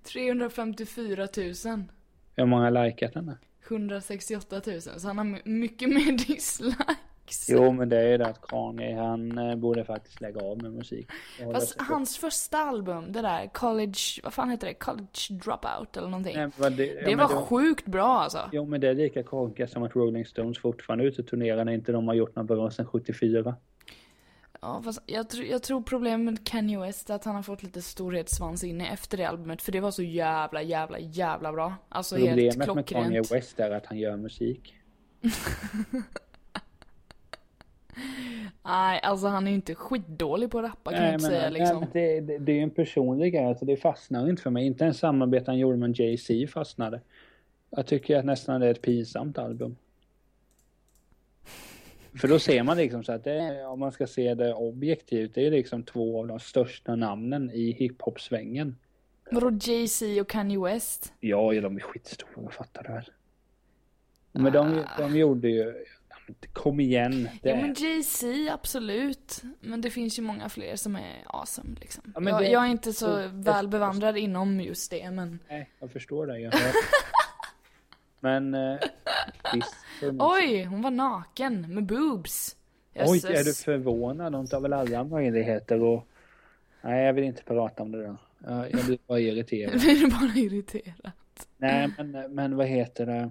trehundrafemtiofyra tusen. Hur många har likat henne? etthundrasextioåtta tusen, så han har mycket mer dislikes. Jo, men det är ju det att Kanye, han borde faktiskt lägga av med musik. Fast hans första album, det där College, vad fan heter det? College Dropout eller någonting. Nej, det det ja, var det, sjukt bra alltså. Jo, men det är lika konka som att Rolling Stones fortfarande ute och turnerar när inte de har gjort något bra sedan sjuttiofyra. Ja, fast jag, tr- jag tror problemet med Kanye West är att han har fått lite storhetssvans inne efter det albumet. För det var så jävla, jävla, jävla bra. Alltså helt klockrent. Problemet med Kanye West är att han gör musik. Nej, alltså han är ju inte skitdålig på att rappa, kan nej, man säga. Nej, liksom. det, det, det är ju en personlig grej, alltså det fastnar inte för mig. Inte en samarbete han gjorde med Jay-Z fastnade. Jag tycker att nästan det är ett pinsamt album. För då ser man liksom så att det, om man ska se det objektivt, det är liksom två av de största namnen i hiphop-svängen. Vadå, Jay-Z och Kanye West? Ja, de är skitstora, fattar du väl? Men de, de gjorde ju... kom igen. Det... Ja, men Jay-Z, absolut. Men det finns ju många fler som är awesome. Liksom. Ja, men det... jag, jag är inte så det... väl bevandrad inom just det. Men... Nej, jag förstår det. Jag hör... men... Eh, visst, oj, hon var naken med boobs. Jesus. Oj, är du förvånad? Hon tar väl alla möjligheter och... Nej, jag vill inte prata om det då. Jag blir bara irriterad. Jag blir bara irriterad. Nej, men, men vad heter det?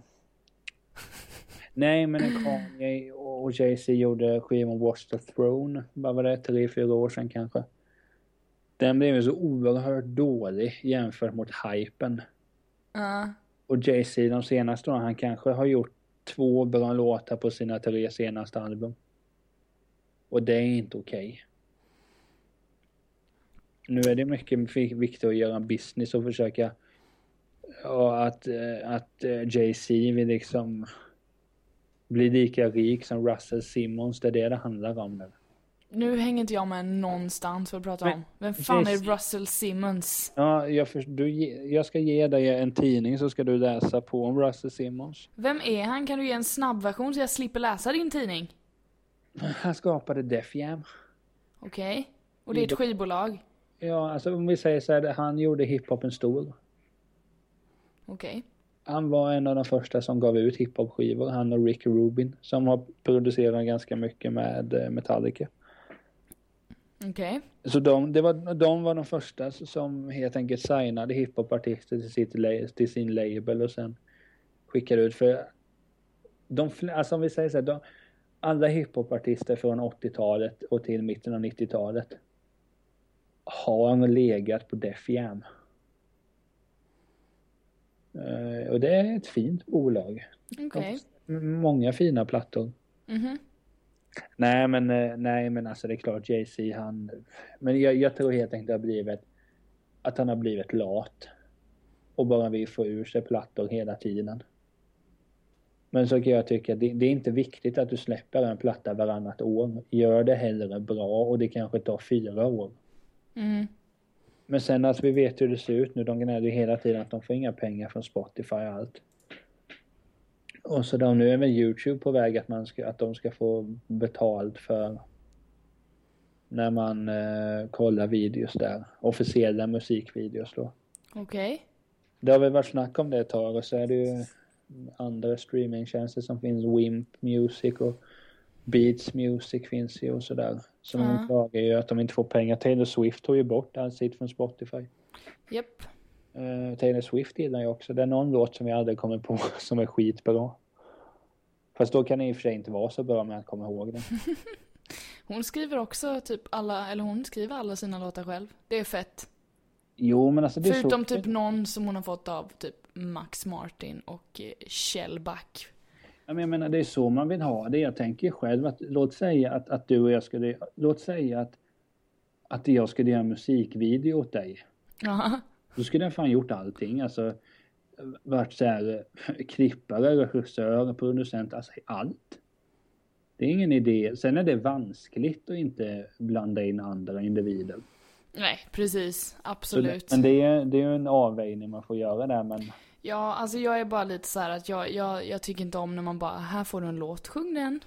Nej, men Kanye och Jay-Z gjorde skivan Watch the Throne. Vad var det? Tre, fyra år sedan kanske. Den blev ju så oerhört dålig jämfört mot hypen. Uh. Och Jay-Z de senaste åren, han kanske har gjort två bra låtar på sina tre senaste album. Och det är inte okej. Okay. Nu är det mycket viktigt att göra business och försöka och att, att Jay-Z vill liksom bli lika rik som Russell Simmons. Det är det det handlar om nu. Nu hänger inte jag med någonstans för att prata men, om. Vem fan Jay-Z. Är Russell Simmons? Ja, jag, för, du, jag ska ge dig en tidning så ska du läsa på om Russell Simmons. Vem är han? Kan du ge en snabbversion så jag slipper läsa din tidning? Han skapade Def Jam. Okej. Okay. Och det är ett skivbolag? Ja, alltså om vi säger så här, han gjorde hiphopen stor. Okej. Okay. Han var en av de första som gav ut hiphopskivor, han och Rick Rubin, som har producerat ganska mycket med Metallica. Okej. Okay. Så de, det var, de var de första som helt enkelt signade hiphopartister till, sitt, till sin label och sen skickade ut. För de, alltså om vi säger så här, de, alla hiphopartister från åttiotalet och till mitten av nittiotalet har han legat på Def Jam. Uh, och det är ett fint bolag. Okay. Många fina plattor. Mm-hmm. Nej, men, nej men alltså det är klart Jay-Z han... Men jag, jag tror helt enkelt att, det har blivit, att han har blivit lat. Och bara vill få ur sig plattor hela tiden. Men så kan jag tycka att det, det är inte viktigt att du släpper en platta varannat år. Gör det hellre bra och det kanske tar fyra år. Mm. Men sen alltså vi vet hur det ser ut nu. De gnäller ju hela tiden att de får inga pengar från Spotify och allt. Och så då, nu är väl YouTube på väg att, man ska, att de ska få betalt för när man eh, kollar videos där. Officiella musikvideos då. Okej. Okay. Det har väl varit snack om det ett tag och så är det ju andra streamingtjänster som finns. Wimp Music och Beats Music finns ju och sådär. Så de uh-huh. klagar ju att de inte får pengar. Taylor Swift tog ju bort allt sitt från Spotify. Yep. Uh, Taylor Swift gillar jag också. Det är någon låt som jag aldrig kommer på som är skitbra. Fast då kan det i och för sig inte vara så bra men jag kommer ihåg det. Hon skriver också typ alla, eller hon skriver alla sina låtar själv. Det är fett. Jo, men alltså det är förutom så... typ någon som hon har fått av typ Max Martin och Shellback. Jag menar, det är så man vill ha det. Jag tänker själv att låt säga att, att du och jag skulle, låt säga att, att jag skulle göra en musikvideo åt dig. Aha. Då skulle jag fan gjort allting. Alltså varit så här klippare, regissör, producent, alltså allt. Det är ingen idé. Sen är det vanskligt att inte blanda in andra individer. Nej, precis. Absolut. Det, men det är ju det är en avvägning man får göra där, men... Ja, alltså jag är bara lite så här att jag, jag, jag tycker inte om när man bara, här får du en låt, sjung den.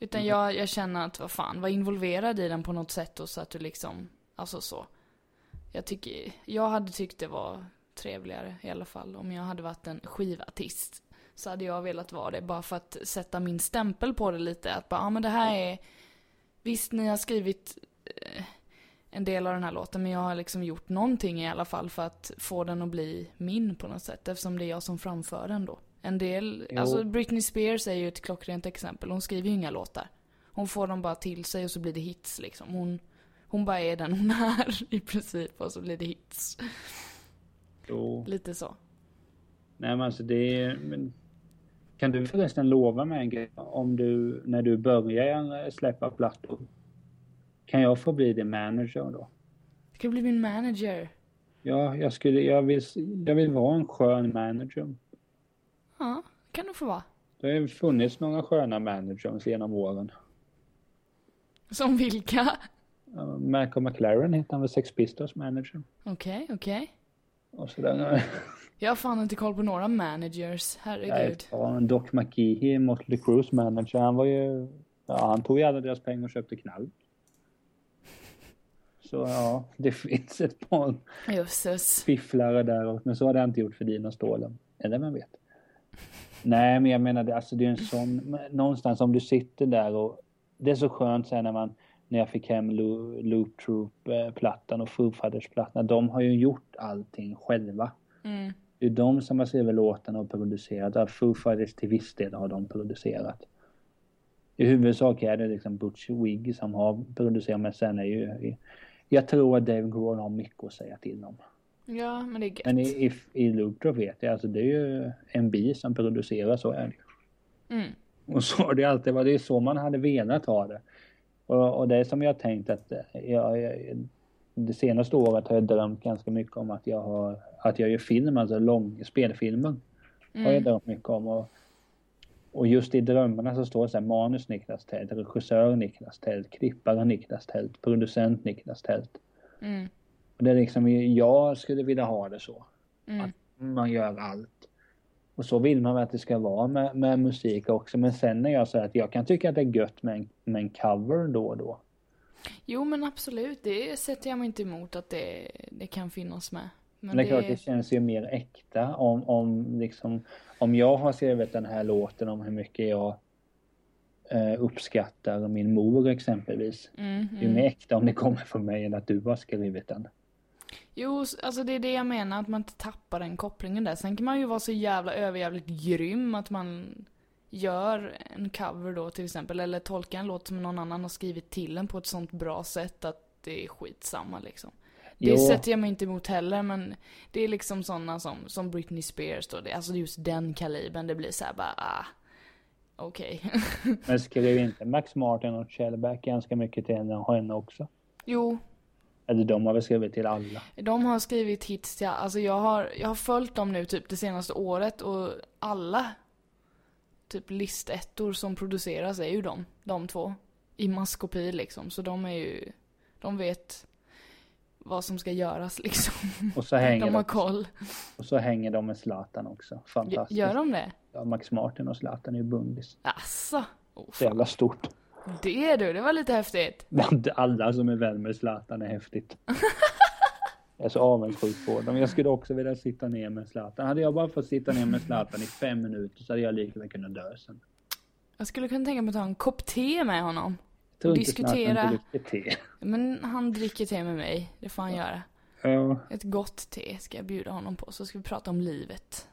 Utan mm. jag, jag känner att, vad fan, var involverad i den på något sätt och så att du liksom, alltså så. Jag, tycker, jag hade tyckt det var trevligare i alla fall om jag hade varit en skivartist. Så hade jag velat vara det, bara för att sätta min stämpel på det lite. Att bara, ja ah, men det här är, visst ni har skrivit... Eh, en del av den här låten, men jag har liksom gjort någonting i alla fall för att få den att bli min på något sätt, eftersom det är jag som framför den då. En del, jo. Alltså Britney Spears är ju ett klockrent exempel. Hon skriver ju inga låtar. Hon får dem bara till sig och så blir det hits liksom. Hon, hon bara är den hon är i princip och så blir det hits. Jo. Lite så. Nej men alltså det är... Men... Kan du förresten lova mig en grej om du, när du börjar släppa plattor? Kan jag få bli din manager då? Du kan bli min manager. Ja, jag, skulle, jag, vill, jag vill vara en skön manager. Ja, kan du få vara. Det har funnits några sköna managers genom åren. Som vilka? Uh, Malcolm McLaren heter han väl Sex Pistols manager. Okej, okay, okej. Okay. Och sådär. Jag har fan inte koll på några managers, herregud. Ja, Doc McKee, Motley Crues manager, han var ju... Ja, han tog ju alla deras pengar och köpte knall. Så ja, det finns ett par Jesus. Fifflare där. Men så har det inte gjort för dina stålen. Eller man vet. Nej, men jag menar, alltså, det är en sån... Någonstans om du sitter där och... Det är så skönt sen när man... När jag fick hem Loop Troop-plattan och Foo Fighters-plattan. De har ju gjort allting själva. Mm. Det är de som har skrivit låtarna och producerat. Foo Fighters till viss del har de producerat. I huvudsak är det liksom Butch Wig som har producerat. Men sen är ju... Jag tror att Dave Grohl har mycket att säga till dem. Ja, men det är gött. Men i, i, i Loop Troop vet jag. Alltså det är ju en bi som producerar, så är det. Mm. Och så har det alltid varit. Det är så man hade velat ha det. Och, och det är som jag tänkt att jag, jag, det senaste året har jag drömt ganska mycket om att jag har att jag gör film, alltså lång, spelfilmen mm. har jag drömt mycket om. Och, och just i drömmarna så står det så här, manus Niklas Tält, regissör Niklas Tält, klippare Niklas Tält, producent Niklas Tält. Mm. Och det är liksom, jag skulle vilja ha det så. Mm. Att man gör allt. Och så vill man att det ska vara med, med musik också. Men sen när jag säger att jag kan tycka att det är gött med en, med en cover då och då. Jo, men absolut. Det sätter jag mig inte emot att det, det kan finnas med. Men det är det... klart, det känns ju mer äkta. Om, om, liksom, om jag har skrivit den här låten om hur mycket jag eh, uppskattar min mor exempelvis. Mm, det är mm. mer äkta om det kommer från mig än att du har skrivit den. Jo, alltså det är det jag menar, att man inte tappar den kopplingen där. Sen kan man ju vara så jävla överjävligt grym att man gör en cover då till exempel, eller tolkar en låt som någon annan har skrivit till en på ett sånt bra sätt att det är skitsamma liksom. Jo. Det sätter jag mig inte emot heller, men det är liksom sådana som, som Britney Spears då, det, alltså just den kalibern, det blir såhär bara, ah, okej. Okay. Men skriver inte Max Martin och Shellback ganska mycket till henne och henne också? Jo. Eller de har väl skrivit till alla? De har skrivit hits, ja. Alltså jag har, jag har följt dem nu typ det senaste året. Och alla typ listettor som produceras är ju de. De två. I maskopi liksom. Så de är ju... De vet vad som ska göras liksom. Och så hänger de har koll. Och så hänger de med Zlatan också. Fantastiskt. Gör de det? Ja, Max Martin och Zlatan är ju bundis. Asså? Oh, så jävla stort. Det du, det var lite häftigt. Alla som är väl med Zlatan är häftigt. Jag är så avundsjuk på dem. Jag skulle också vilja sitta ner med Zlatan. Hade jag bara fått sitta ner med Zlatan i fem minuter så hade jag likväl kunnat dö sen. Jag skulle kunna tänka mig att ta en kopp te med honom. Jag tror inte diskutera. Te. Men han dricker te med mig, det får han göra. Ja. Ett gott te ska jag bjuda honom på, så ska vi prata om livet.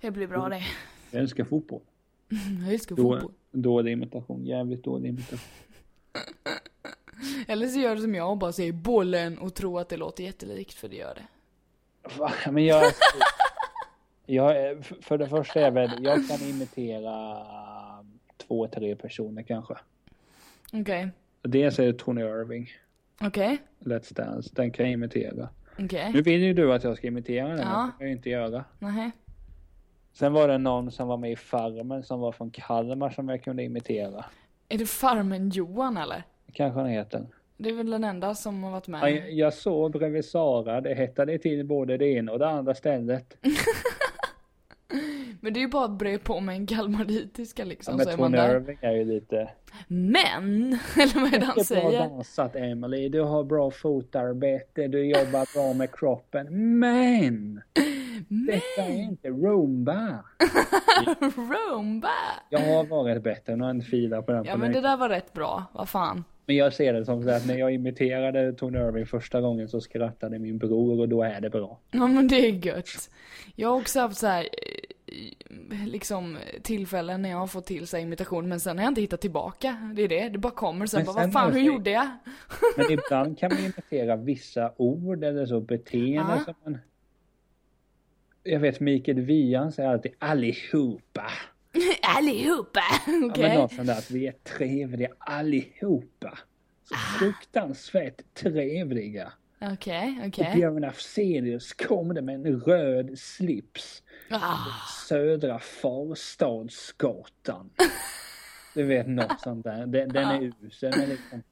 Det blir bra det. Jag älskar fotboll. Jag älskar då, fotboll. Dålig imitation, jävligt dålig imitation. Eller så gör det som jag och bara säger bollen och tror att det låter jättelikt, för det gör det. Men jag, jag för det första är väl, jag kan imitera två, tre personer kanske. Okej. Okay. Dels är det Tony Irving. Okej. Okay. Let's Dance, den kan jag imitera. Okej. Okay. Nu vill ju du att jag ska imitera den, ja. Det kan jag inte göra. Nej. Sen var det någon som var med i Farmen som var från Kalmar som jag kunde imitera. Är det Farmen Johan eller? Kanske han heter. Det är väl den enda som har varit med. Ja, jag, jag såg bredvid Sara, det hettade till både det ena och det andra stället. Men det är ju bara att bre på med en kalmaritiska liksom. Ja, men så är man där. Är ju lite... Men! Eller vad är det han säger? Du har dansat, Emily. Du har bra fotarbete. Du jobbar bra med kroppen. Men! Men. Detta är inte rumba. Rumba. Jag har varit bättre än en fila på den. Ja, på men mig. Det där var rätt bra. Vad fan. Men jag ser det som så att när jag imiterade Tony Irving första gången så skrattade min bror, och då är det bra. Ja, men det är gött. Jag har också haft så här liksom tillfällen när jag har fått till sig imitation, men sen har jag inte hittat tillbaka. Det är det. Det bara kommer så här, bara, vad fan, hur gjorde jag? Men ibland kan man imitera vissa ord eller så beteende som man... Jag vet, Mikael Vian säger alltid allihopa. Allihopa, okej. Okay. Ja, men någon sån där att vi är trevliga allihopa. Så ah. fruktansvärt trevliga. Okej, okay, okej. Okay. Och Björn Afzelius kom det med en röd slips. Ah. Södra Farstadsgatan. Du vet, något sånt där. Den, den är usel, men liksom...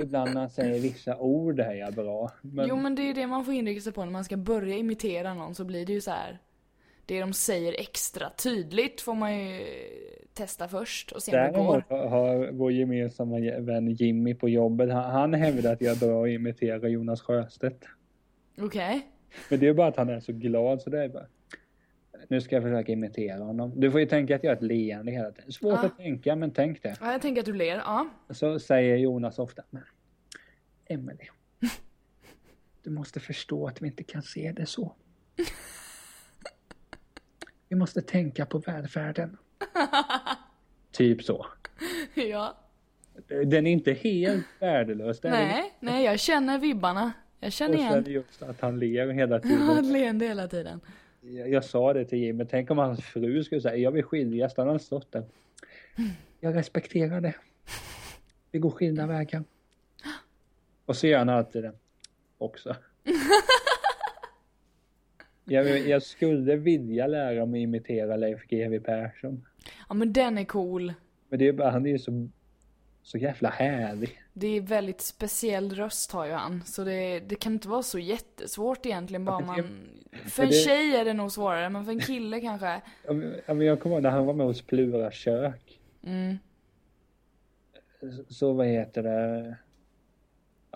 ibland när han säger vissa ord här är bra. Men... Jo, men det är ju det man får inrikta sig på när man ska börja imitera någon, så blir det ju så här. Det de säger extra tydligt får man ju testa först och sen det går. Däremot har vår gemensamma vän Jimmy på jobbet, han, han hävdar att jag är bra att imitera Jonas Sjöstedt. Okej. Okay. Men det är ju bara att han är så glad så det är bara... Nu ska jag försöka imitera honom. Du får ju tänka att jag är ett leende hela tiden. Svårt ah. att tänka, men tänk det. Ja, ah, jag tänker att du ler, ja. Ah. Så säger Jonas ofta, men Emelie, du måste förstå att vi inte kan se det så. Vi måste tänka på välfärden. Typ så. Ja. Den är inte helt värdelös. Den nej, är... nej, jag känner vibbarna. Jag känner igen. Och sen igen. Just att han ler hela tiden. Han ler hela tiden. Jag, jag sa det till Jimmy. Tänk om hans fru skulle säga, jag vill skiljas. Han har stått där. Jag respekterar det. Vi går skilda vägar. Och så gör han alltid det. Också. Jag, jag skulle vilja lära mig imitera Leif G W. Persson. Ja, men den är cool. Men det är bara, han är ju så, så jävla härlig. Det är väldigt speciell röst har ju han. Så det, det kan inte vara så jättesvårt egentligen. Bara man... det, för en det, tjej är det nog svårare, men för en kille kanske. Ja, men jag kommer ihåg när han var med hos Plura kök. Mm. Så vad heter det...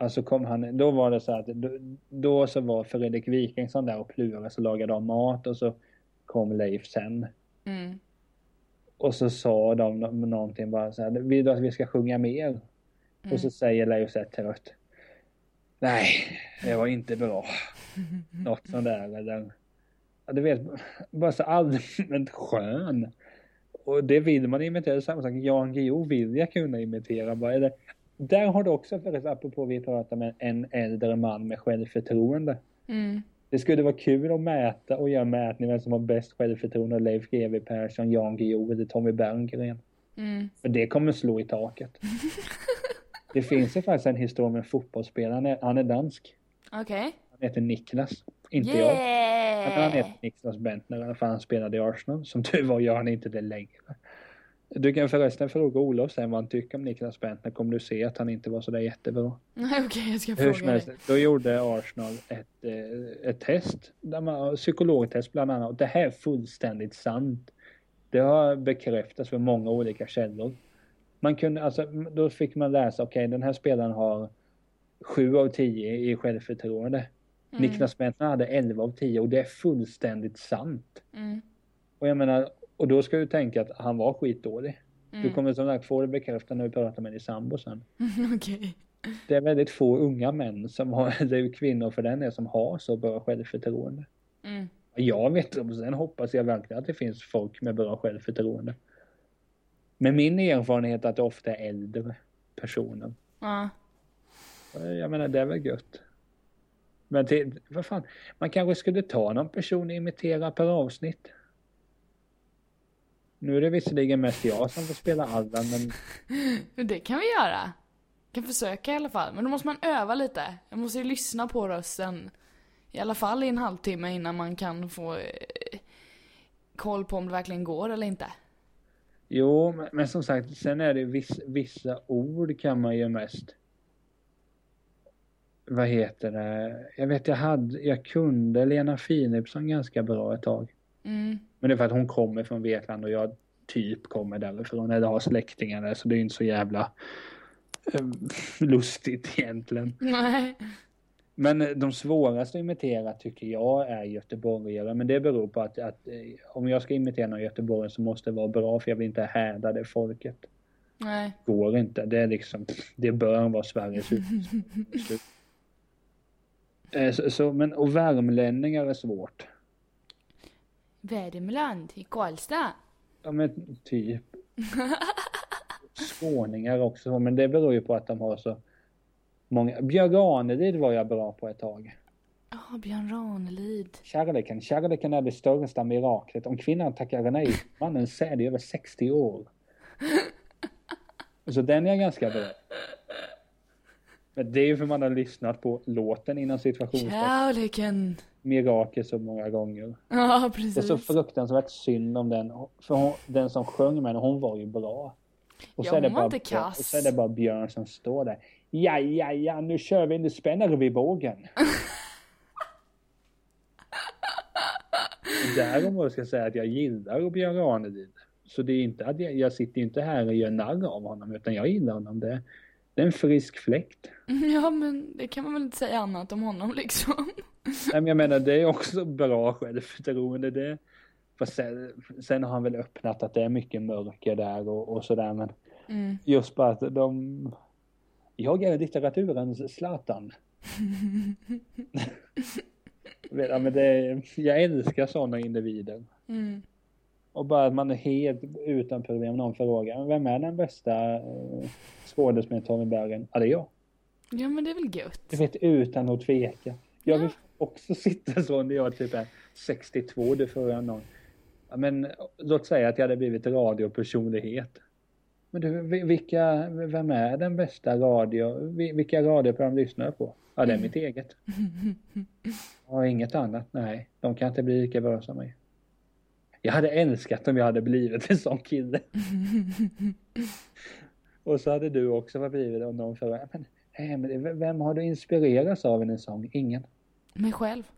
Alltså kom han, då var det så att då, då så var Fredrik Wikingsson där och Plura, så lagade de mat och så kom Leif sen. Mm. Och så sa de någonting bara så här, vill du att vi ska sjunga mer? Mm. Och så säger Leif så här trött, nej, det var inte bra. Något sånt där. Eller, ja, du vet, bara så allmänt skön. Och det vill man imitera samma sak. Jan Guillou vill jag kunna imitera. Bara, eller, där har du också förut, apropå vi pratar med en äldre man med självförtroende. Mm. Det skulle vara kul att mäta och göra mätningar som har bäst självförtroende, Leif G W. Persson, Jan Guillou eller Tommy Berggren. Mm. För det kommer slå i taket. Det finns ju faktiskt en historia med en fotbollsspelare, han är, han är dansk. Okej. Okay. Han heter Niklas, inte yeah. jag. Han heter Niklas Bendtner, för han spelade i Arsenal. Som tur var gör han inte det längre. Du kan förresten fråga Olof sen vad han tycker om Niklas Bendtner. Kommer du se att han inte var så där jättebra? Nej, okej, okay, jag ska Hur fråga dig. Då gjorde Arsenal ett, ett test. Där man, psykologtest bland annat. Och det här är fullständigt sant. Det har bekräftats för många olika källor. Man kunde, alltså, då fick man läsa, okej, okay, den här spelaren har sju av tio i självförtroende. Mm. Niklas Bendtner hade elva av tio och det är fullständigt sant. Mm. Och jag menar... Och då ska du tänka att han var skitdålig. Mm. Du kommer som sagt få det bekräftat när vi pratar med din sambo sen. Okay. Det är väldigt få unga män som har, det är kvinnor för den är som har så bra självförtroende. Mm. Jag vet inte, sen hoppas jag verkligen att det finns folk med bra självförtroende. Men min erfarenhet är att det ofta är äldre personer. Mm. Jag menar, det är väl gött. Men till, vad fan, man kanske skulle ta någon person och imitera per avsnitt. Nu är det visserligen mest jag som får spela alla, men... Det kan vi göra. Vi kan försöka i alla fall. Men då måste man öva lite. Man måste ju lyssna på rösten. I alla fall i en halvtimme innan man kan få koll på om det verkligen går eller inte. Jo, men, men som sagt, sen är det viss, vissa ord kan man ju mest... Vad heter det? Jag vet, jag, hade, jag kunde Lena Philipsson ganska bra ett tag. Mm. Men det är för att hon kommer från Vetland och jag typ kommer därifrån eller har släktingar där, så det är inte så jävla äh, lustigt egentligen. Nej. Men de svåraste att imitera tycker jag är göteborgare, men det beror på att, att om jag ska imitera någon göteborgare så måste det vara bra, för jag vill inte härda det folket. Nej. Går inte, det är liksom, det bör vara Sveriges utslut. så, så, men, och värmlänningar är svårt. Värmland i Karlstad. Ja, men typ. Skåningar också. Men det beror ju på att de har så många. Björn Ranelid var jag bra på ett tag. Ja, oh, Björn Ranelid. Kärleken. Kärleken är det största miraklet. Om kvinnan tackar nej, mannen säger det över sextio år. Så den är jag ganska bra. Men det är ju för man har lyssnat på låten innan situationen. Kärleken. Mirakel så många gånger. Ja, precis. Det är så fruktansvärt synd om den. För hon, den som sjöng med henne, hon var ju bra. Och ja, så är det bara, inte kass. Och så är det bara Björn som står där. ja, ja, ja, nu kör vi, nu spänner vi bågen. Däremot ska jag säga att jag gillar Björn Ranelid. Så det är inte att jag, jag sitter inte här och gör narr av honom, utan jag gillar honom. Det, det är en frisk fläkt. Ja, men det kan man väl inte säga annat om honom liksom. Nej, men jag menar, det är också bra självförtroende det. Sen, sen har han väl öppnat att det är mycket mörker där och, och sådär. Men mm. just bara att de... Jag är litteraturens Zlatan. Ja, men det, jag älskar sådana individer. Mm. Och bara att man är helt utan problem. Någon frågar, vem är den bästa eh, skådespelaren Tommy Berggren? Ja, det är jag. Ja, men det är väl gött. Du vet, utan att tveka. Jag vill också sitta så när jag typ är sextiotvå, det förra någon. Ja, men låt säga att jag hade blivit radiopersonlighet. Men du, vilka, vem är den bästa radio? Vilka radioprogram lyssnar på? Ja, det är mitt eget. Ja, inget annat, nej. De kan inte bli lika bra som mig. Jag hade älskat om jag hade blivit en sån kille. Och så hade du också varit blivit om någon förra. Men, nej, men vem har du inspirerats av i en sång? Ingen. Mig själv.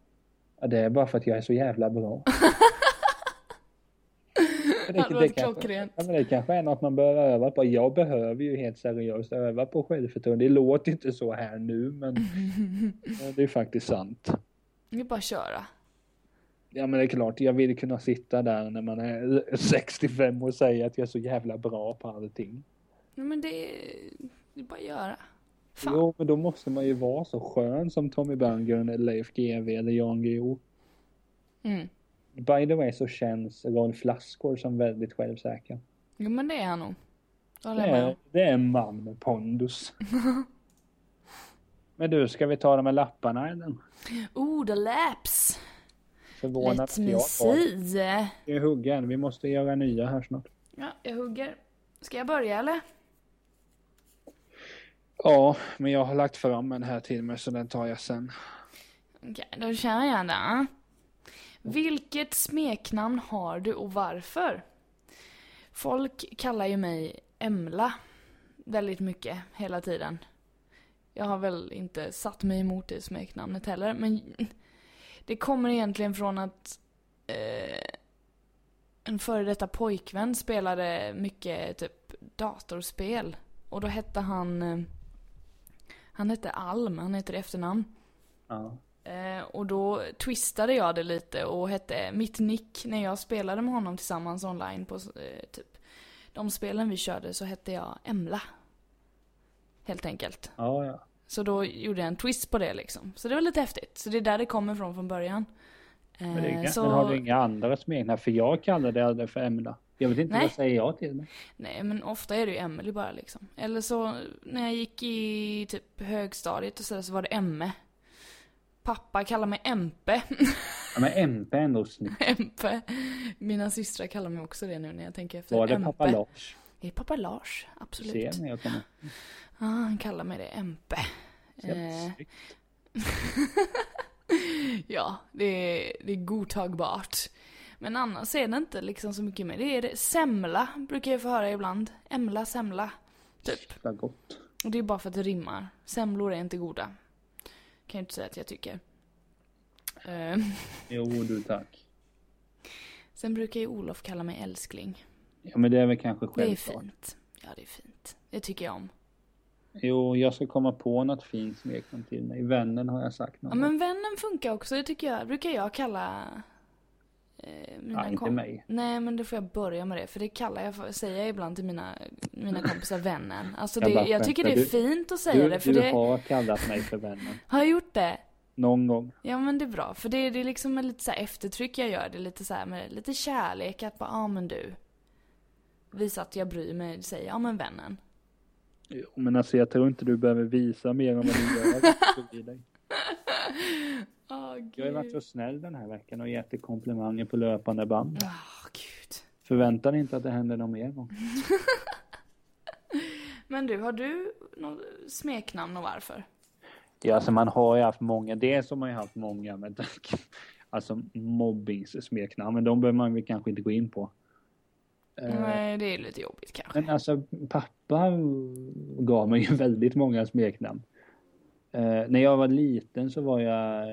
Ja, det är bara för att jag är så jävla bra. Det, det, det, kanske, ja, men det kanske är något man behöver öva på. Jag behöver ju helt seriöst öva på självförtroende. Det låter inte så här nu, men det är faktiskt sant. Det är bara att köra. Ja, men det är klart, jag vill kunna sitta där när man är sextiofem och säga att jag är så jävla bra på allting. Ja, men det är, det är bara att göra. Fan. Jo, men då måste man ju vara så skön som Tommy Berggren eller Leif G W eller Jan Guillou. Mm. By the way så känns Ron Flaskor som väldigt självsäker. Jo, men det är han nog. Det är, det är en man med pondus. Men du, ska vi ta de här lapparna eller? Oh, the laps! Förvånat Let me see. Jag hugger, vi måste göra nya här snart. Ja, jag hugger. Ska jag börja eller? Ja, men jag har lagt fram en här till mig så den tar jag sen. Okej, okay, då kör jag den. Vilket smeknamn har du och varför? Folk kallar ju mig Emla väldigt mycket hela tiden. Jag har väl inte satt mig emot det smeknamnet heller, men det kommer egentligen från att eh, en före detta pojkvän spelade mycket typ datorspel och då hette han eh, han hette Alm, han heter efternamn. Ja. Eh, och då twistade jag det lite och hette mitt nick när jag spelade med honom tillsammans online på eh, typ de spelen vi körde, så hette jag Emla helt enkelt. Ja, ja. Så då gjorde jag en twist på det liksom. Så det var lite häftigt. Så det är där det kommer från från början. Eh, men, inga, så... men har du inga andra smeknamn? För jag kallar det aldrig för Emla. Jag vet inte Nej. Vad säger jag till det. Nej, men ofta är det ju Emily bara liksom. Eller så när jag gick i typ högstadiet och så, där, så var det Emme. Pappa kallar mig Empe. Ja, men Empe är ändå snyggt. Empe. Mina systrar kallar mig också det nu när jag tänker efter. Var det Empe. Pappa Lars? Det är pappa Lars, absolut. Ser ni, jag kommer. Ah, han kallar mig det Empe. Eh. Ja, det är, det är godtagbart. Men annars är det inte liksom så mycket mer. Det är det. Semla brukar jag få höra ibland. Emla, semla. Typ. Det är gott. Och det är bara för att det rimmar. Semlor är inte goda. Kan jag inte säga att jag tycker. Uh. Jo, du tack. Sen brukar ju Olof kalla mig älskling. Ja, men det är väl kanske självklart. Det är fint. Ja, det är fint. Det tycker jag om. Jo, jag ska komma på något fint smeknamn till mig. Vännen har jag sagt något. Ja, men vännen funkar också. Det tycker jag. Brukar jag kalla eh, mina ja, inte kom- mig. Nej, men då får jag börja med det. För det kallar jag för, säger jag ibland till mina, mina kompisar vännen. Alltså det, jag, bara, jag tycker det är du, fint att säga du, det. För du det... har kallat mig för vännen. Har jag gjort det? Någon gång. Ja, men det är bra. För det, det är liksom en lite så här eftertryck jag gör. Det är lite så här med lite kärlek. Att bara, ja ah, men du. Visa att jag bryr mig, säger ja men vännen. Jo, men alltså jag tror inte du behöver visa mer än vad du gör. Oh, Gud. Jag har varit så snäll den här veckan och gett komplimanger på löpande band. Oh, Gud. Förväntar inte att det händer någon mer gång. Men du, har du något smeknamn och varför? Ja, alltså man har ju haft många. Det som man har haft många. Men alltså mobbings smeknamn. Men de behöver man väl kanske inte gå in på. Nej, det är lite jobbigt kanske. Men alltså, pappa gav mig ju väldigt många smeknamn. Eh, när jag var liten så var jag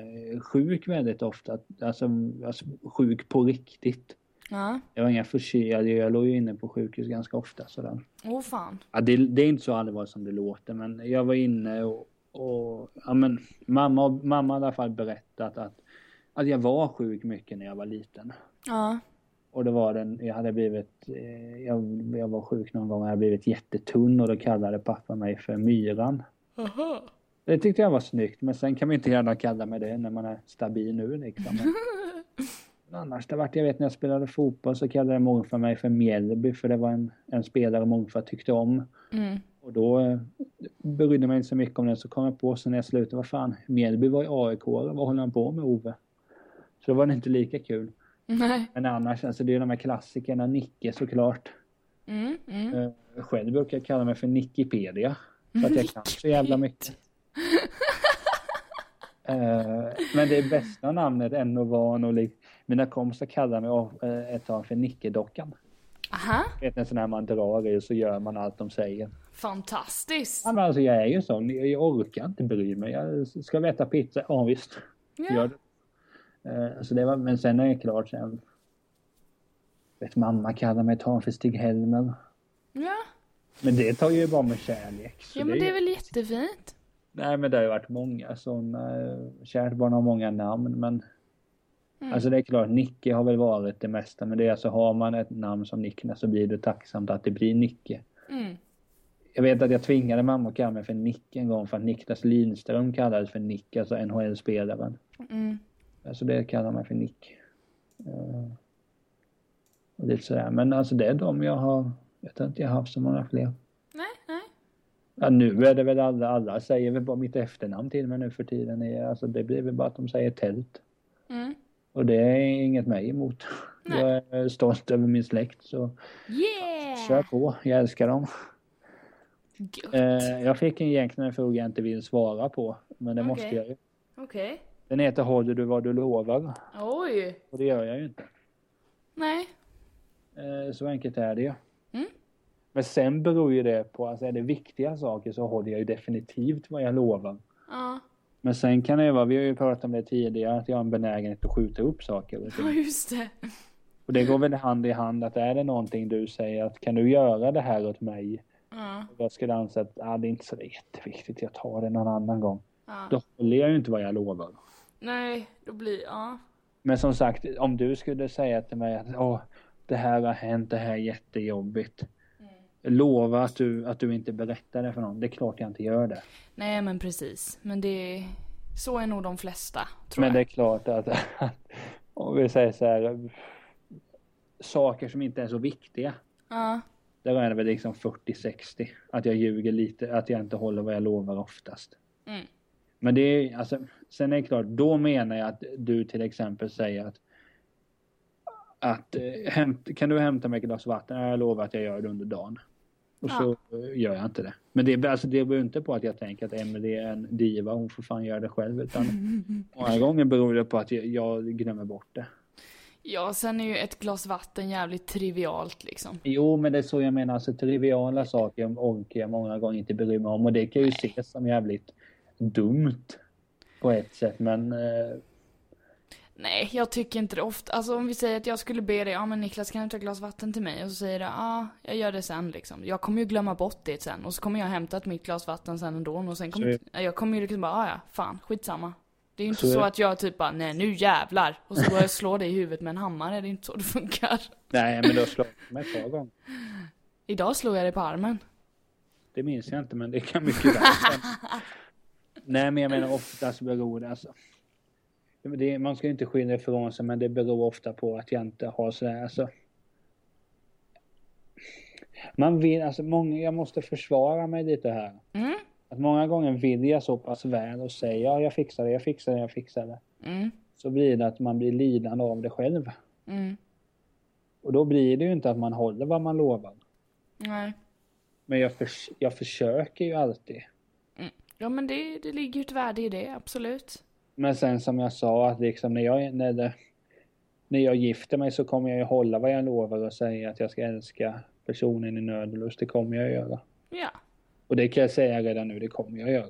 sjuk väldigt ofta. Alltså, alltså sjuk på riktigt. Ja. Jag var inga förkyld. Jag låg ju inne på sjukhus ganska ofta. Sådär. Åh fan. Ja, det, det är inte så allvarligt som det låter. Men jag var inne och... och ja, men, mamma, mamma har i alla fall berättat att, att jag var sjuk mycket när jag var liten. Ja. Och det var den, jag hade blivit, jag, jag var sjuk någon gång, jag hade blivit jättetunn och då kallade pappa mig för myran. Aha. Det tyckte jag var snyggt, men sen kan man inte gärna kalla mig det när man är stabil nu liksom. Men annars, det var, jag vet när jag spelade fotboll så kallade morfar mig för Mjällby, för det var en, en spelare morfar tyckte om. Mm. Och då brydde mig inte så mycket om det, så kom jag på så när jag slutade, vad fan, Mjällby var i A I K, vad håller han på med, Ove? Så det var inte lika kul. Nej. Men annars, alltså det är de här klassikerna, Nicke såklart. Mm, mm. Själv brukar jag kalla mig för Nickipedia. För att jag kan så jävla mycket. uh, men det är bästa namnet än och van och lik. Mina kompisar kallar mig av, uh, ett tag för Nickedockan. Aha. Vet ni, en sån här man drar i och så gör man allt de säger. Fantastiskt. Ja, men alltså jag är ju sån, jag orkar inte bry mig. Jag ska äta pizza, ja visst. Yeah. Gör det. Så det var, men sen är det klart sen. Vet mamma kallar mig Tom för Stig Helmen. Ja. Men det tar ju bara med kärlek. Ja, men det är, det är väl jättefint. Nej, men det har ju varit många sådana. Kärt barn har många namn, men mm. Alltså det är klart, Nicke har väl varit det mesta. Men det är alltså, har man ett namn som Nicke så blir det tacksamt att det blir Nicke. Mm. Jag vet att jag tvingade mamma att kalla mig för Nicke en gång, för att Niklas Lindström kallades för Nick, alltså N H L-spelaren. Mm. Alltså det kallar man för Nick. Uh, och lite sådär. Men alltså det är de jag har. Jag tror inte jag har haft så många fler. Nej, nej. Ja, nu är det väl alla. Alla säger väl bara mitt efternamn till mig nu för tiden. Är, alltså det blir väl bara att de säger tält. Mm. Och det är inget mig emot. Nej. Jag är stolt över min släkt. Så yeah! Kör på. Jag älskar dem. Uh, jag fick en egentligen fråga jag inte vill svara på. Men det okay. måste jag ju. Okej. Okay. Den heter håller du vad du lovar. Oj. Och det gör jag ju inte. Nej. Så enkelt är det ju. Mm. Men sen beror ju det på, alltså är det viktiga saker så håller jag ju definitivt vad jag lovar. Ja. Men sen kan det vara, vi har ju pratat om det tidigare, att jag har en benägenhet att skjuta upp saker. Ja, just det. Och det går väl hand i hand att är det någonting du säger att kan du göra det här åt mig? Ja. Och jag skulle anse att ah, det är inte så jätteviktigt, jag tar det någon annan gång. Ja. Då håller jag ju inte vad jag lovar. Nej, då blir ja. Men som sagt, om du skulle säga till mig att åh, det här har hänt, det här är jättejobbigt. Mm. Lova att du, att du inte berättar det för någon. Det är klart jag inte gör det. Nej, men precis. Men det, så är nog de flesta, tror men jag. Men det är klart att, att om vi säger så här, saker som inte är så viktiga. Ja. Där är det väl liksom fyrtio sextio. Att jag ljuger lite, att jag inte håller vad jag lovar oftast. Mm. Men det är, alltså, sen är det klart, då menar jag att du till exempel säger att, att hämt, kan du hämta mig ett glas vatten? Jag lovar att jag gör det under dagen. Och ja. Så gör jag inte det. Men det, alltså, det beror inte på att jag tänker att Emelie är en diva, hon får fan göra det själv. Utan många gånger beror det på att jag, jag glömmer bort det. Ja, sen är ju ett glas vatten jävligt trivialt liksom. Jo, men det är så jag menar, alltså triviala saker orkar jag många gånger inte bry mig om. Och det kan ju Nej. ses som jävligt dumt på ett sätt, men eh... nej, jag tycker inte det ofta. Alltså om vi säger att jag skulle be dig, ja ah, men Niklas kan du ta ett glas vatten till mig? Och så säger du, ja ah, jag gör det sen liksom. Jag kommer ju glömma bort det sen. Och så kommer jag hämta ett mitt glas vatten sen ändå. Och sen kommer så... jag kommer ju liksom bara, ah, ja fan, skitsamma. Det är ju inte så, så att jag typ bara, nej nu jävlar. Och så går jag och slår dig i huvudet med en hammare. Det är inte så det funkar. Nej, men då slår jag mig ett par gånger. Idag slog jag dig på armen. Det minns jag inte, men det kan mycket väl. Nej, men jag menar oftast beror det, alltså. Det man ska inte skilja ifrån sig, men det beror ofta på att jag inte har sådär, alltså. Man vill, alltså många, jag måste försvara mig lite här. Mm. Att många gånger vill jag så pass väl och säger, ja jag fixar det, jag fixar det, jag fixar det. Mm. Så blir det att man blir lidande av det själv. Mm. Och då blir det ju inte att man håller vad man lovar. Nej. Men jag, förs- jag försöker ju alltid. Ja, men det, det ligger ju ett värde i det, absolut. Men sen som jag sa, att liksom när jag, när det, när jag gifter mig så kommer jag ju hålla vad jag lovar och säga att jag ska älska personen i nöd och lust. Det kommer jag göra. Ja. Och det kan jag säga redan nu, det kommer jag göra.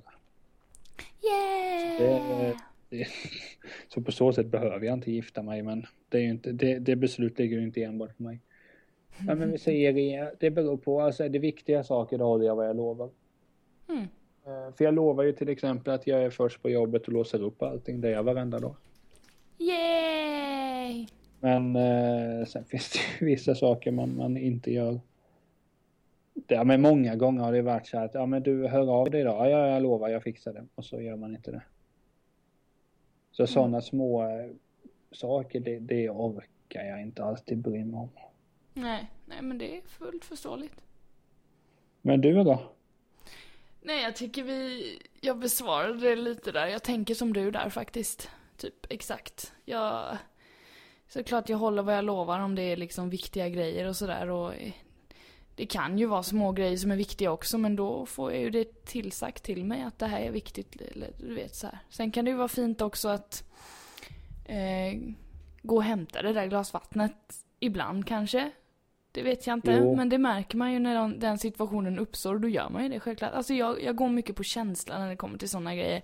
Yeah! Så, det, det, så på så sätt behöver jag inte gifta mig, men det, är ju inte, det, det beslut ligger ju inte enbart för mig. Ja, men vi säger, det beror på, alltså det viktiga saker, då håller jag vad jag lovar. Mm. För jag lovar ju till exempel att jag är först på jobbet och låser upp allting, det är jag varenda dag. Yay! Men eh, sen finns det vissa saker man, man inte gör. Ja, men många gånger har det varit så här att ja, men du hör av dig idag. Ja, jag lovar, jag fixar det. Och så gör man inte det. Så mm. sådana små saker, det, det orkar jag inte alltid bry mig om. Nej, nej, men det är fullt förståeligt. Men du då? Nej, jag tycker vi... Jag besvarade det lite där. Jag tänker som du där faktiskt. Typ, exakt. Jag... Såklart jag håller vad jag lovar om det är liksom viktiga grejer och sådär. Och det kan ju vara små grejer som är viktiga också, men då får jag ju det tillsagt till mig att det här är viktigt. Eller, du vet, så här. Sen kan det ju vara fint också att eh, gå och hämta det där glasvattnet. Ibland kanske, det vet jag inte. Jo. Men det märker man ju när de, den situationen uppstår, och då gör man ju det självklart. Alltså jag, jag går mycket på känslan när det kommer till sådana grejer.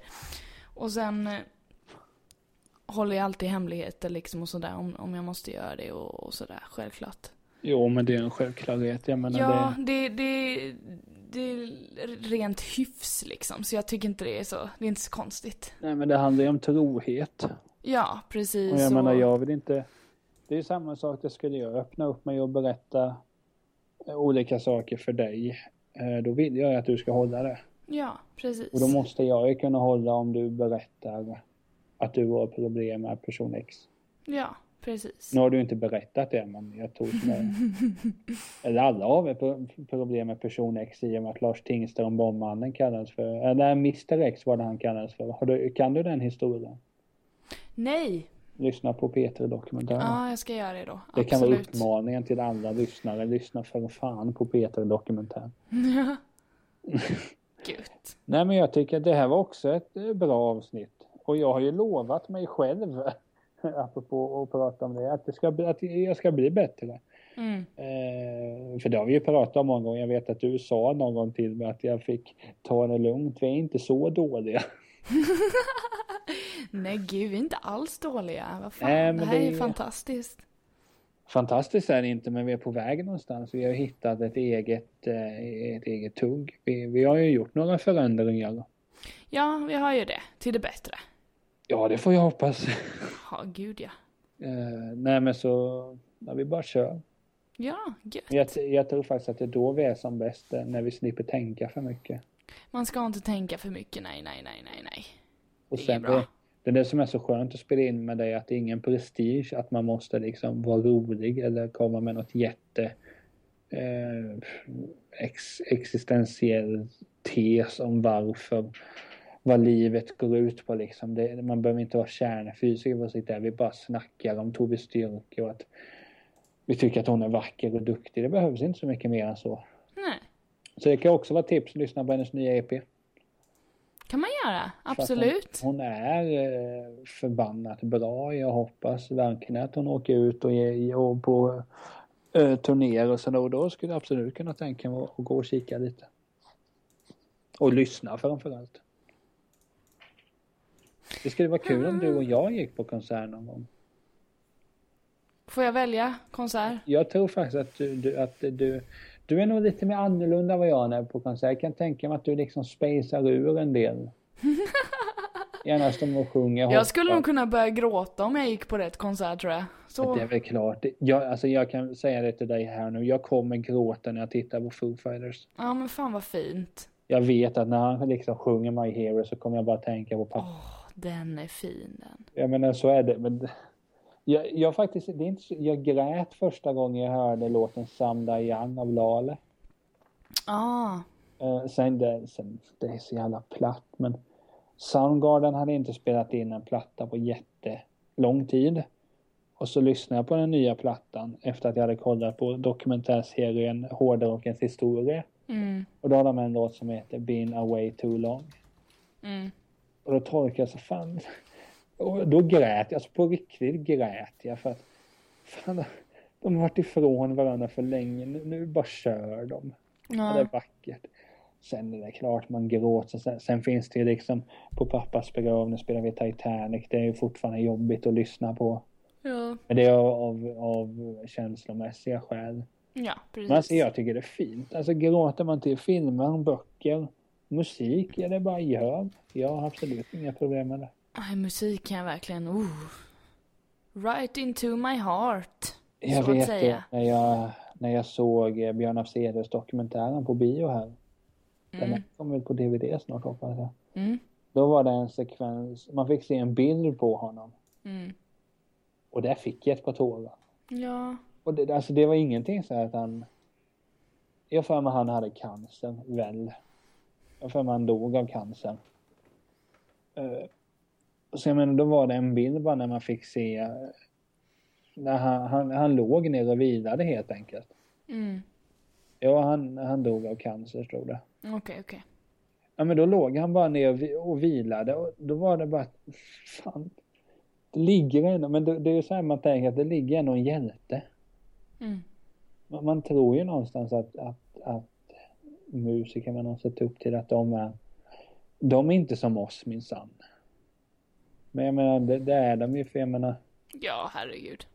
Och sen eh, håller jag alltid hemligheter liksom och sådär om, om jag måste göra det och, och sådär, självklart. Jo, men det är en självklarhet. Jag menar, ja, det... Det, det, det är rent hyfs liksom, så jag tycker inte det är så, det är inte så konstigt. Nej, men det handlar ju om trohet. Ja, precis. Och jag menar, jag vill inte... Det är samma sak jag skulle göra, öppna upp mig och berätta olika saker för dig. Då vill jag att du ska hålla det. Ja, precis. Och då måste jag ju kunna hålla om du berättar att du har problem med person X. Ja, precis. Nu har du inte berättat det, men jag tror med... Eller alla av er problem med person X, i och med att Lars Tingström, bombmannen, kallades för... Eller mister X var det han kallades för. Har du... Kan du den historien? Nej. Lyssna på P tre-dokumentären. Ja, jag ska göra det då. Absolut. Det kan vara utmaningen till andra lyssnare. Lyssna för fan på P tre-dokumentären. Ja. Gud. Nej, men jag tycker att det här var också ett bra avsnitt. Och jag har ju lovat mig själv, apropå att prata om det, att, det ska bli, att jag ska bli bättre. Mm. Eh, för det har vi ju pratat om många gånger. Jag vet att du sa någon gång till mig att jag fick ta det lugnt. Vi är inte så dåliga. Nej gud, vi är inte alls dåliga. Vad fan, äh, det här det är ju fantastiskt. Fantastiskt är det inte, men vi är på väg någonstans. Vi har hittat ett eget, ett eget tugg. Vi, vi har ju gjort några förändringar. Ja, vi har ju det. Till det bättre. Ja, det får jag hoppas. Ja, gud ja. Uh, nej men så, ja, vi bara kör. Ja, gött. Jag, jag tror faktiskt att det är då vi är som bäst, när vi slipper tänka för mycket. Man ska inte tänka för mycket, nej, nej, nej, nej, nej. Och sen det, det, det är det som är så skönt att spela in med dig, att det är ingen prestige att man måste liksom vara rolig eller komma med något jätte eh, ex, existentiell tes om varför, vad livet går ut på liksom. Det, man behöver inte vara kärnfysiker för där vi bara snackar om Tove Styrke och att vi tycker att hon är vacker och duktig. Det behövs inte så mycket mer än så. Nej. Så det kan också vara tips, lyssna på hennes nya E P. Kan man göra, absolut. Hon, hon är eh, förbannat bra. Jag hoppas verkligen att hon åker ut och, och på eh, turnéer och sådär. Och då skulle jag absolut kunna tänka mig att gå och kika lite. Och lyssna framförallt. Det skulle vara kul mm. om du och jag gick på konsert någon gång. Får jag välja konsert? Jag tror faktiskt att du... du, att du Du är nog lite mer annorlunda vad jag är på konsert. Jag kan tänka mig att du liksom spacear ur en del. Gärna som att sjunga. Jag skulle nog kunna börja gråta om jag gick på rätt konsert, tror jag. Så... Det är väl klart. Jag, alltså, jag kan säga det till dig här nu. Jag kommer gråta när jag tittar på Foo Fighters. Ja, men fan vad fint. Jag vet att när han liksom sjunger My Hero så kommer jag bara tänka på pappa. Åh, den är fin den. Jag menar, så är det. Men... Jag, jag faktiskt, det är inte så, jag grät första gången jag hörde låten Samda Young av Lale. Ah. Eh, sen, det, sen det är så jävla platt, men Soundgarden hade inte spelat in en platta på jättelång tid. Och så lyssnade jag på den nya plattan efter att jag hade kollat på dokumentärserien Hårdrockens historia. Mm. Och då har de en låt som heter Been Away Too Long. Mm. Och då tolkade jag så fan... Och då grät jag, alltså på riktigt grät jag, för att Fan, de har varit ifrån varandra för länge. Nu, nu bara kör de. Ja. Det är vackert. Sen är det klart man gråter. Sen, sen finns det liksom på pappas begravning spelar vi Titanic. Det är ju fortfarande jobbigt att lyssna på. Ja. Men det är av, av känslomässiga skäl. Ja, precis. Men alltså, jag tycker det är fint. Alltså gråter man till filmer, böcker, musik, är det bara gör. Jag har absolut inga problem med det. Aj, musik kan jag verkligen... Uh, right into my heart. Jag vet det. När jag, när jag såg Björn Afzelius dokumentären på bio här. Den mm. kommer på D V D snart, hoppas jag. Mm. Då var det en sekvens... Man fick se en bild på honom. Mm. Och där fick jag ett par tårar. Ja. Och det, alltså det var ingenting så att han... Jag för mig han hade cancer, väl. Jag för mig han dog av cancer. Uh, så jag menar, då var det en bild bara när man fick se... När han, han, han låg ner och vilade helt enkelt. Mm. Ja, han, han dog av cancer, tror jag. Okej, okay, okej. Okay. Ja, men då låg han bara ner och vilade. Och då var det bara... Fan... Det ligger ändå, men det, det är ju så här man tänker att det ligger ändå en hjälte. Mm. Man, man tror ju någonstans att, att, att musiker man har sett upp till att de är, de är inte som oss minsann. Men jag menar, det, det är de ju för jag menar... Ja, herregud.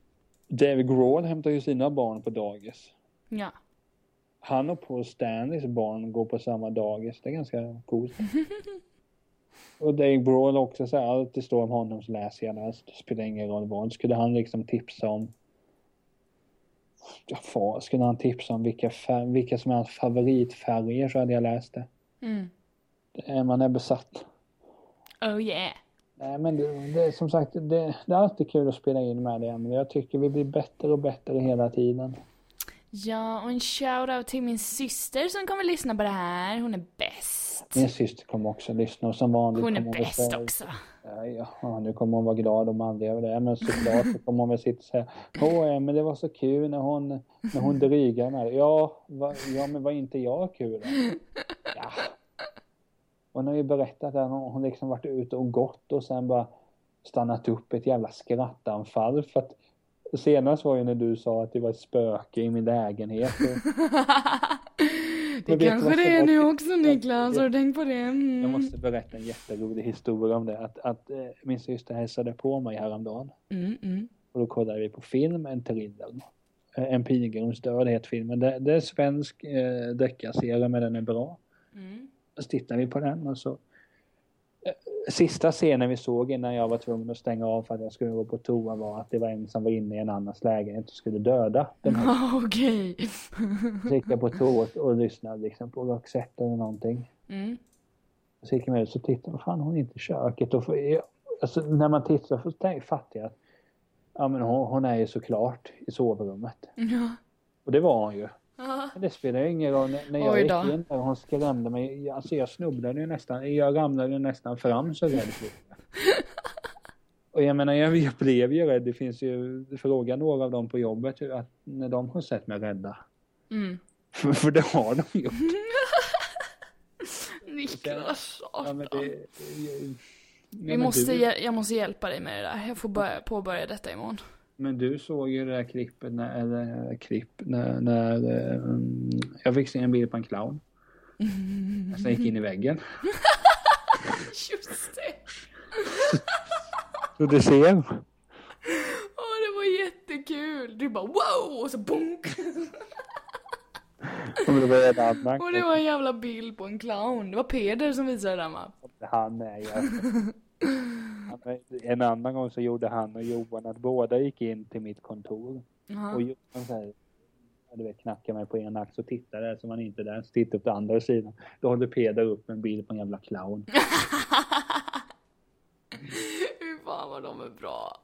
Dave Grohl hämtar ju sina barn på dagis. Ja. Han och på Stanleys barn går på samma dagis. Det är ganska coolt. Och Dave Grohl också så här, alltid står om honom så läser jag det. Det spelar ingen roll vad. Skulle han liksom tipsa om ja, far, skulle han tipsa om vilka, fär, vilka som är hans favoritfärger så hade jag läst det. Mm. Det, man är besatt. Oh yeah. Nej men det, det, som sagt det, det är alltid kul att spela in med det. Men jag tycker vi blir bättre och bättre hela tiden. Ja, och en shoutout till min syster som kommer lyssna på det här. Hon är bäst. Min syster kommer också lyssna. Och som vanligt hon är hon bäst säga, också. Ja, ja, nu kommer hon vara glad om aldrig över det. Men såklart så kommer hon väl sitta och säga åh, men det var så kul när hon, när hon drygar med det. Ja, va, ja, men var inte jag kul? Ja. Hon har ju berättat att hon, hon liksom varit ute och gått och sen bara stannat upp ett jävla skrattanfall för att senast var ju när du sa att det var ett spöke i min lägenhet. Det kanske det är nu också, Niklas. Har du tänkt på det? Mm. Jag måste berätta en jätterolig historia om det. Att, att min syster hälsade på mig häromdagen. Mm, mm. Och då kollade vi på film, en thriller. En pilgrims död heter filmen. Det, det är svensk eh, deckarserie, men den är bra. Mm. Så tittar vi på den och så... Sista scenen vi såg innan jag var tvungen att stänga av för att jag skulle gå på toa var att det var en som var inne i en annans lägenhet och skulle döda. Oh, okej. Okay. Så gick jag på toa och lyssnade liksom på Roxette eller någonting. Mm. Så gick jag med och så tittade jag, fan hon är inte i köket. Och för, alltså, när man tittar så fattar jag att ja, men hon, hon är ju såklart i sovrummet. Ja. Och det var hon ju. Det spelar ju ingen roll. När jag gick in där hon skrämde mig. Alltså jag snubblade ju nästan. Jag ramlade ju nästan fram så rädd. Och jag menar jag blev ju rädd. Det finns ju fråga några av dem på jobbet att när de har sett mig rädda. Mm. För, för det har de gjort. Niklas. Ja, men det, jag, Vi måste, du... jag måste hjälpa dig med det där. Jag får börja, påbörja detta imorgon. Men du såg ju det där klippet när, eller klipp när, när um, jag fick se en bild på en clown. Mm. Sen gick in i väggen. Just det. Så du ser. Åh, oh, det var jättekul. Du bara wow och så bonk. Och det var en jävla bild på en clown. Det var Peder som visade den va? Han är ju... En annan gång så gjorde han och Johan att båda gick in till mitt kontor. Aha. Och Johan så här, du vet, knackade mig på en axel och tittade så man inte där, så tittade upp på andra sidan. Då håller Peder upp en bild på en jävla clown. Hur fan vad de är bra.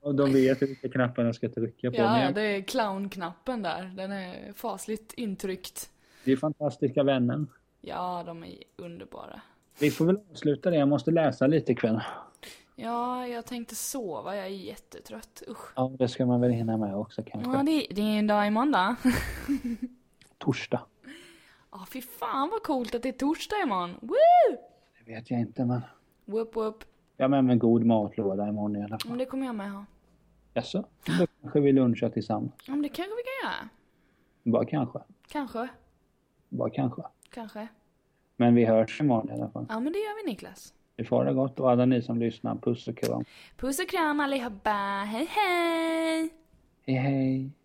Och de vet vilka knappar de ska trycka på. Ja, det är clownknappen där. Den är fasligt intryckt. Det är fantastiska vänner. Ja, de är underbara. Vi får väl avsluta det. Jag måste läsa lite ikväll. Ja, jag tänkte sova. Jag är jättetrött. Usch. Ja, det ska man väl hinna med också kanske. Ja, det, det är en dag i måndag. Torsdag. Ja, oh, fy fan vad coolt att det är torsdag imorgon. Woo! Det vet jag inte, men... Whoop, whoop. Jag har med mig en god matlåda imorgon i alla fall. Men det kommer jag med ha. Jaså, då kanske vi lunchar tillsammans. Ja, men det kanske vi kan göra. Bara kanske. Kanske. Bara kanske. Kanske. Men vi hörs imorgon i alla fall. Ja, men det gör vi, Niklas. Det får det gott, och alla ni som lyssnar, puss och kram. Puss och kram allihopa, hej hej! Hej hej!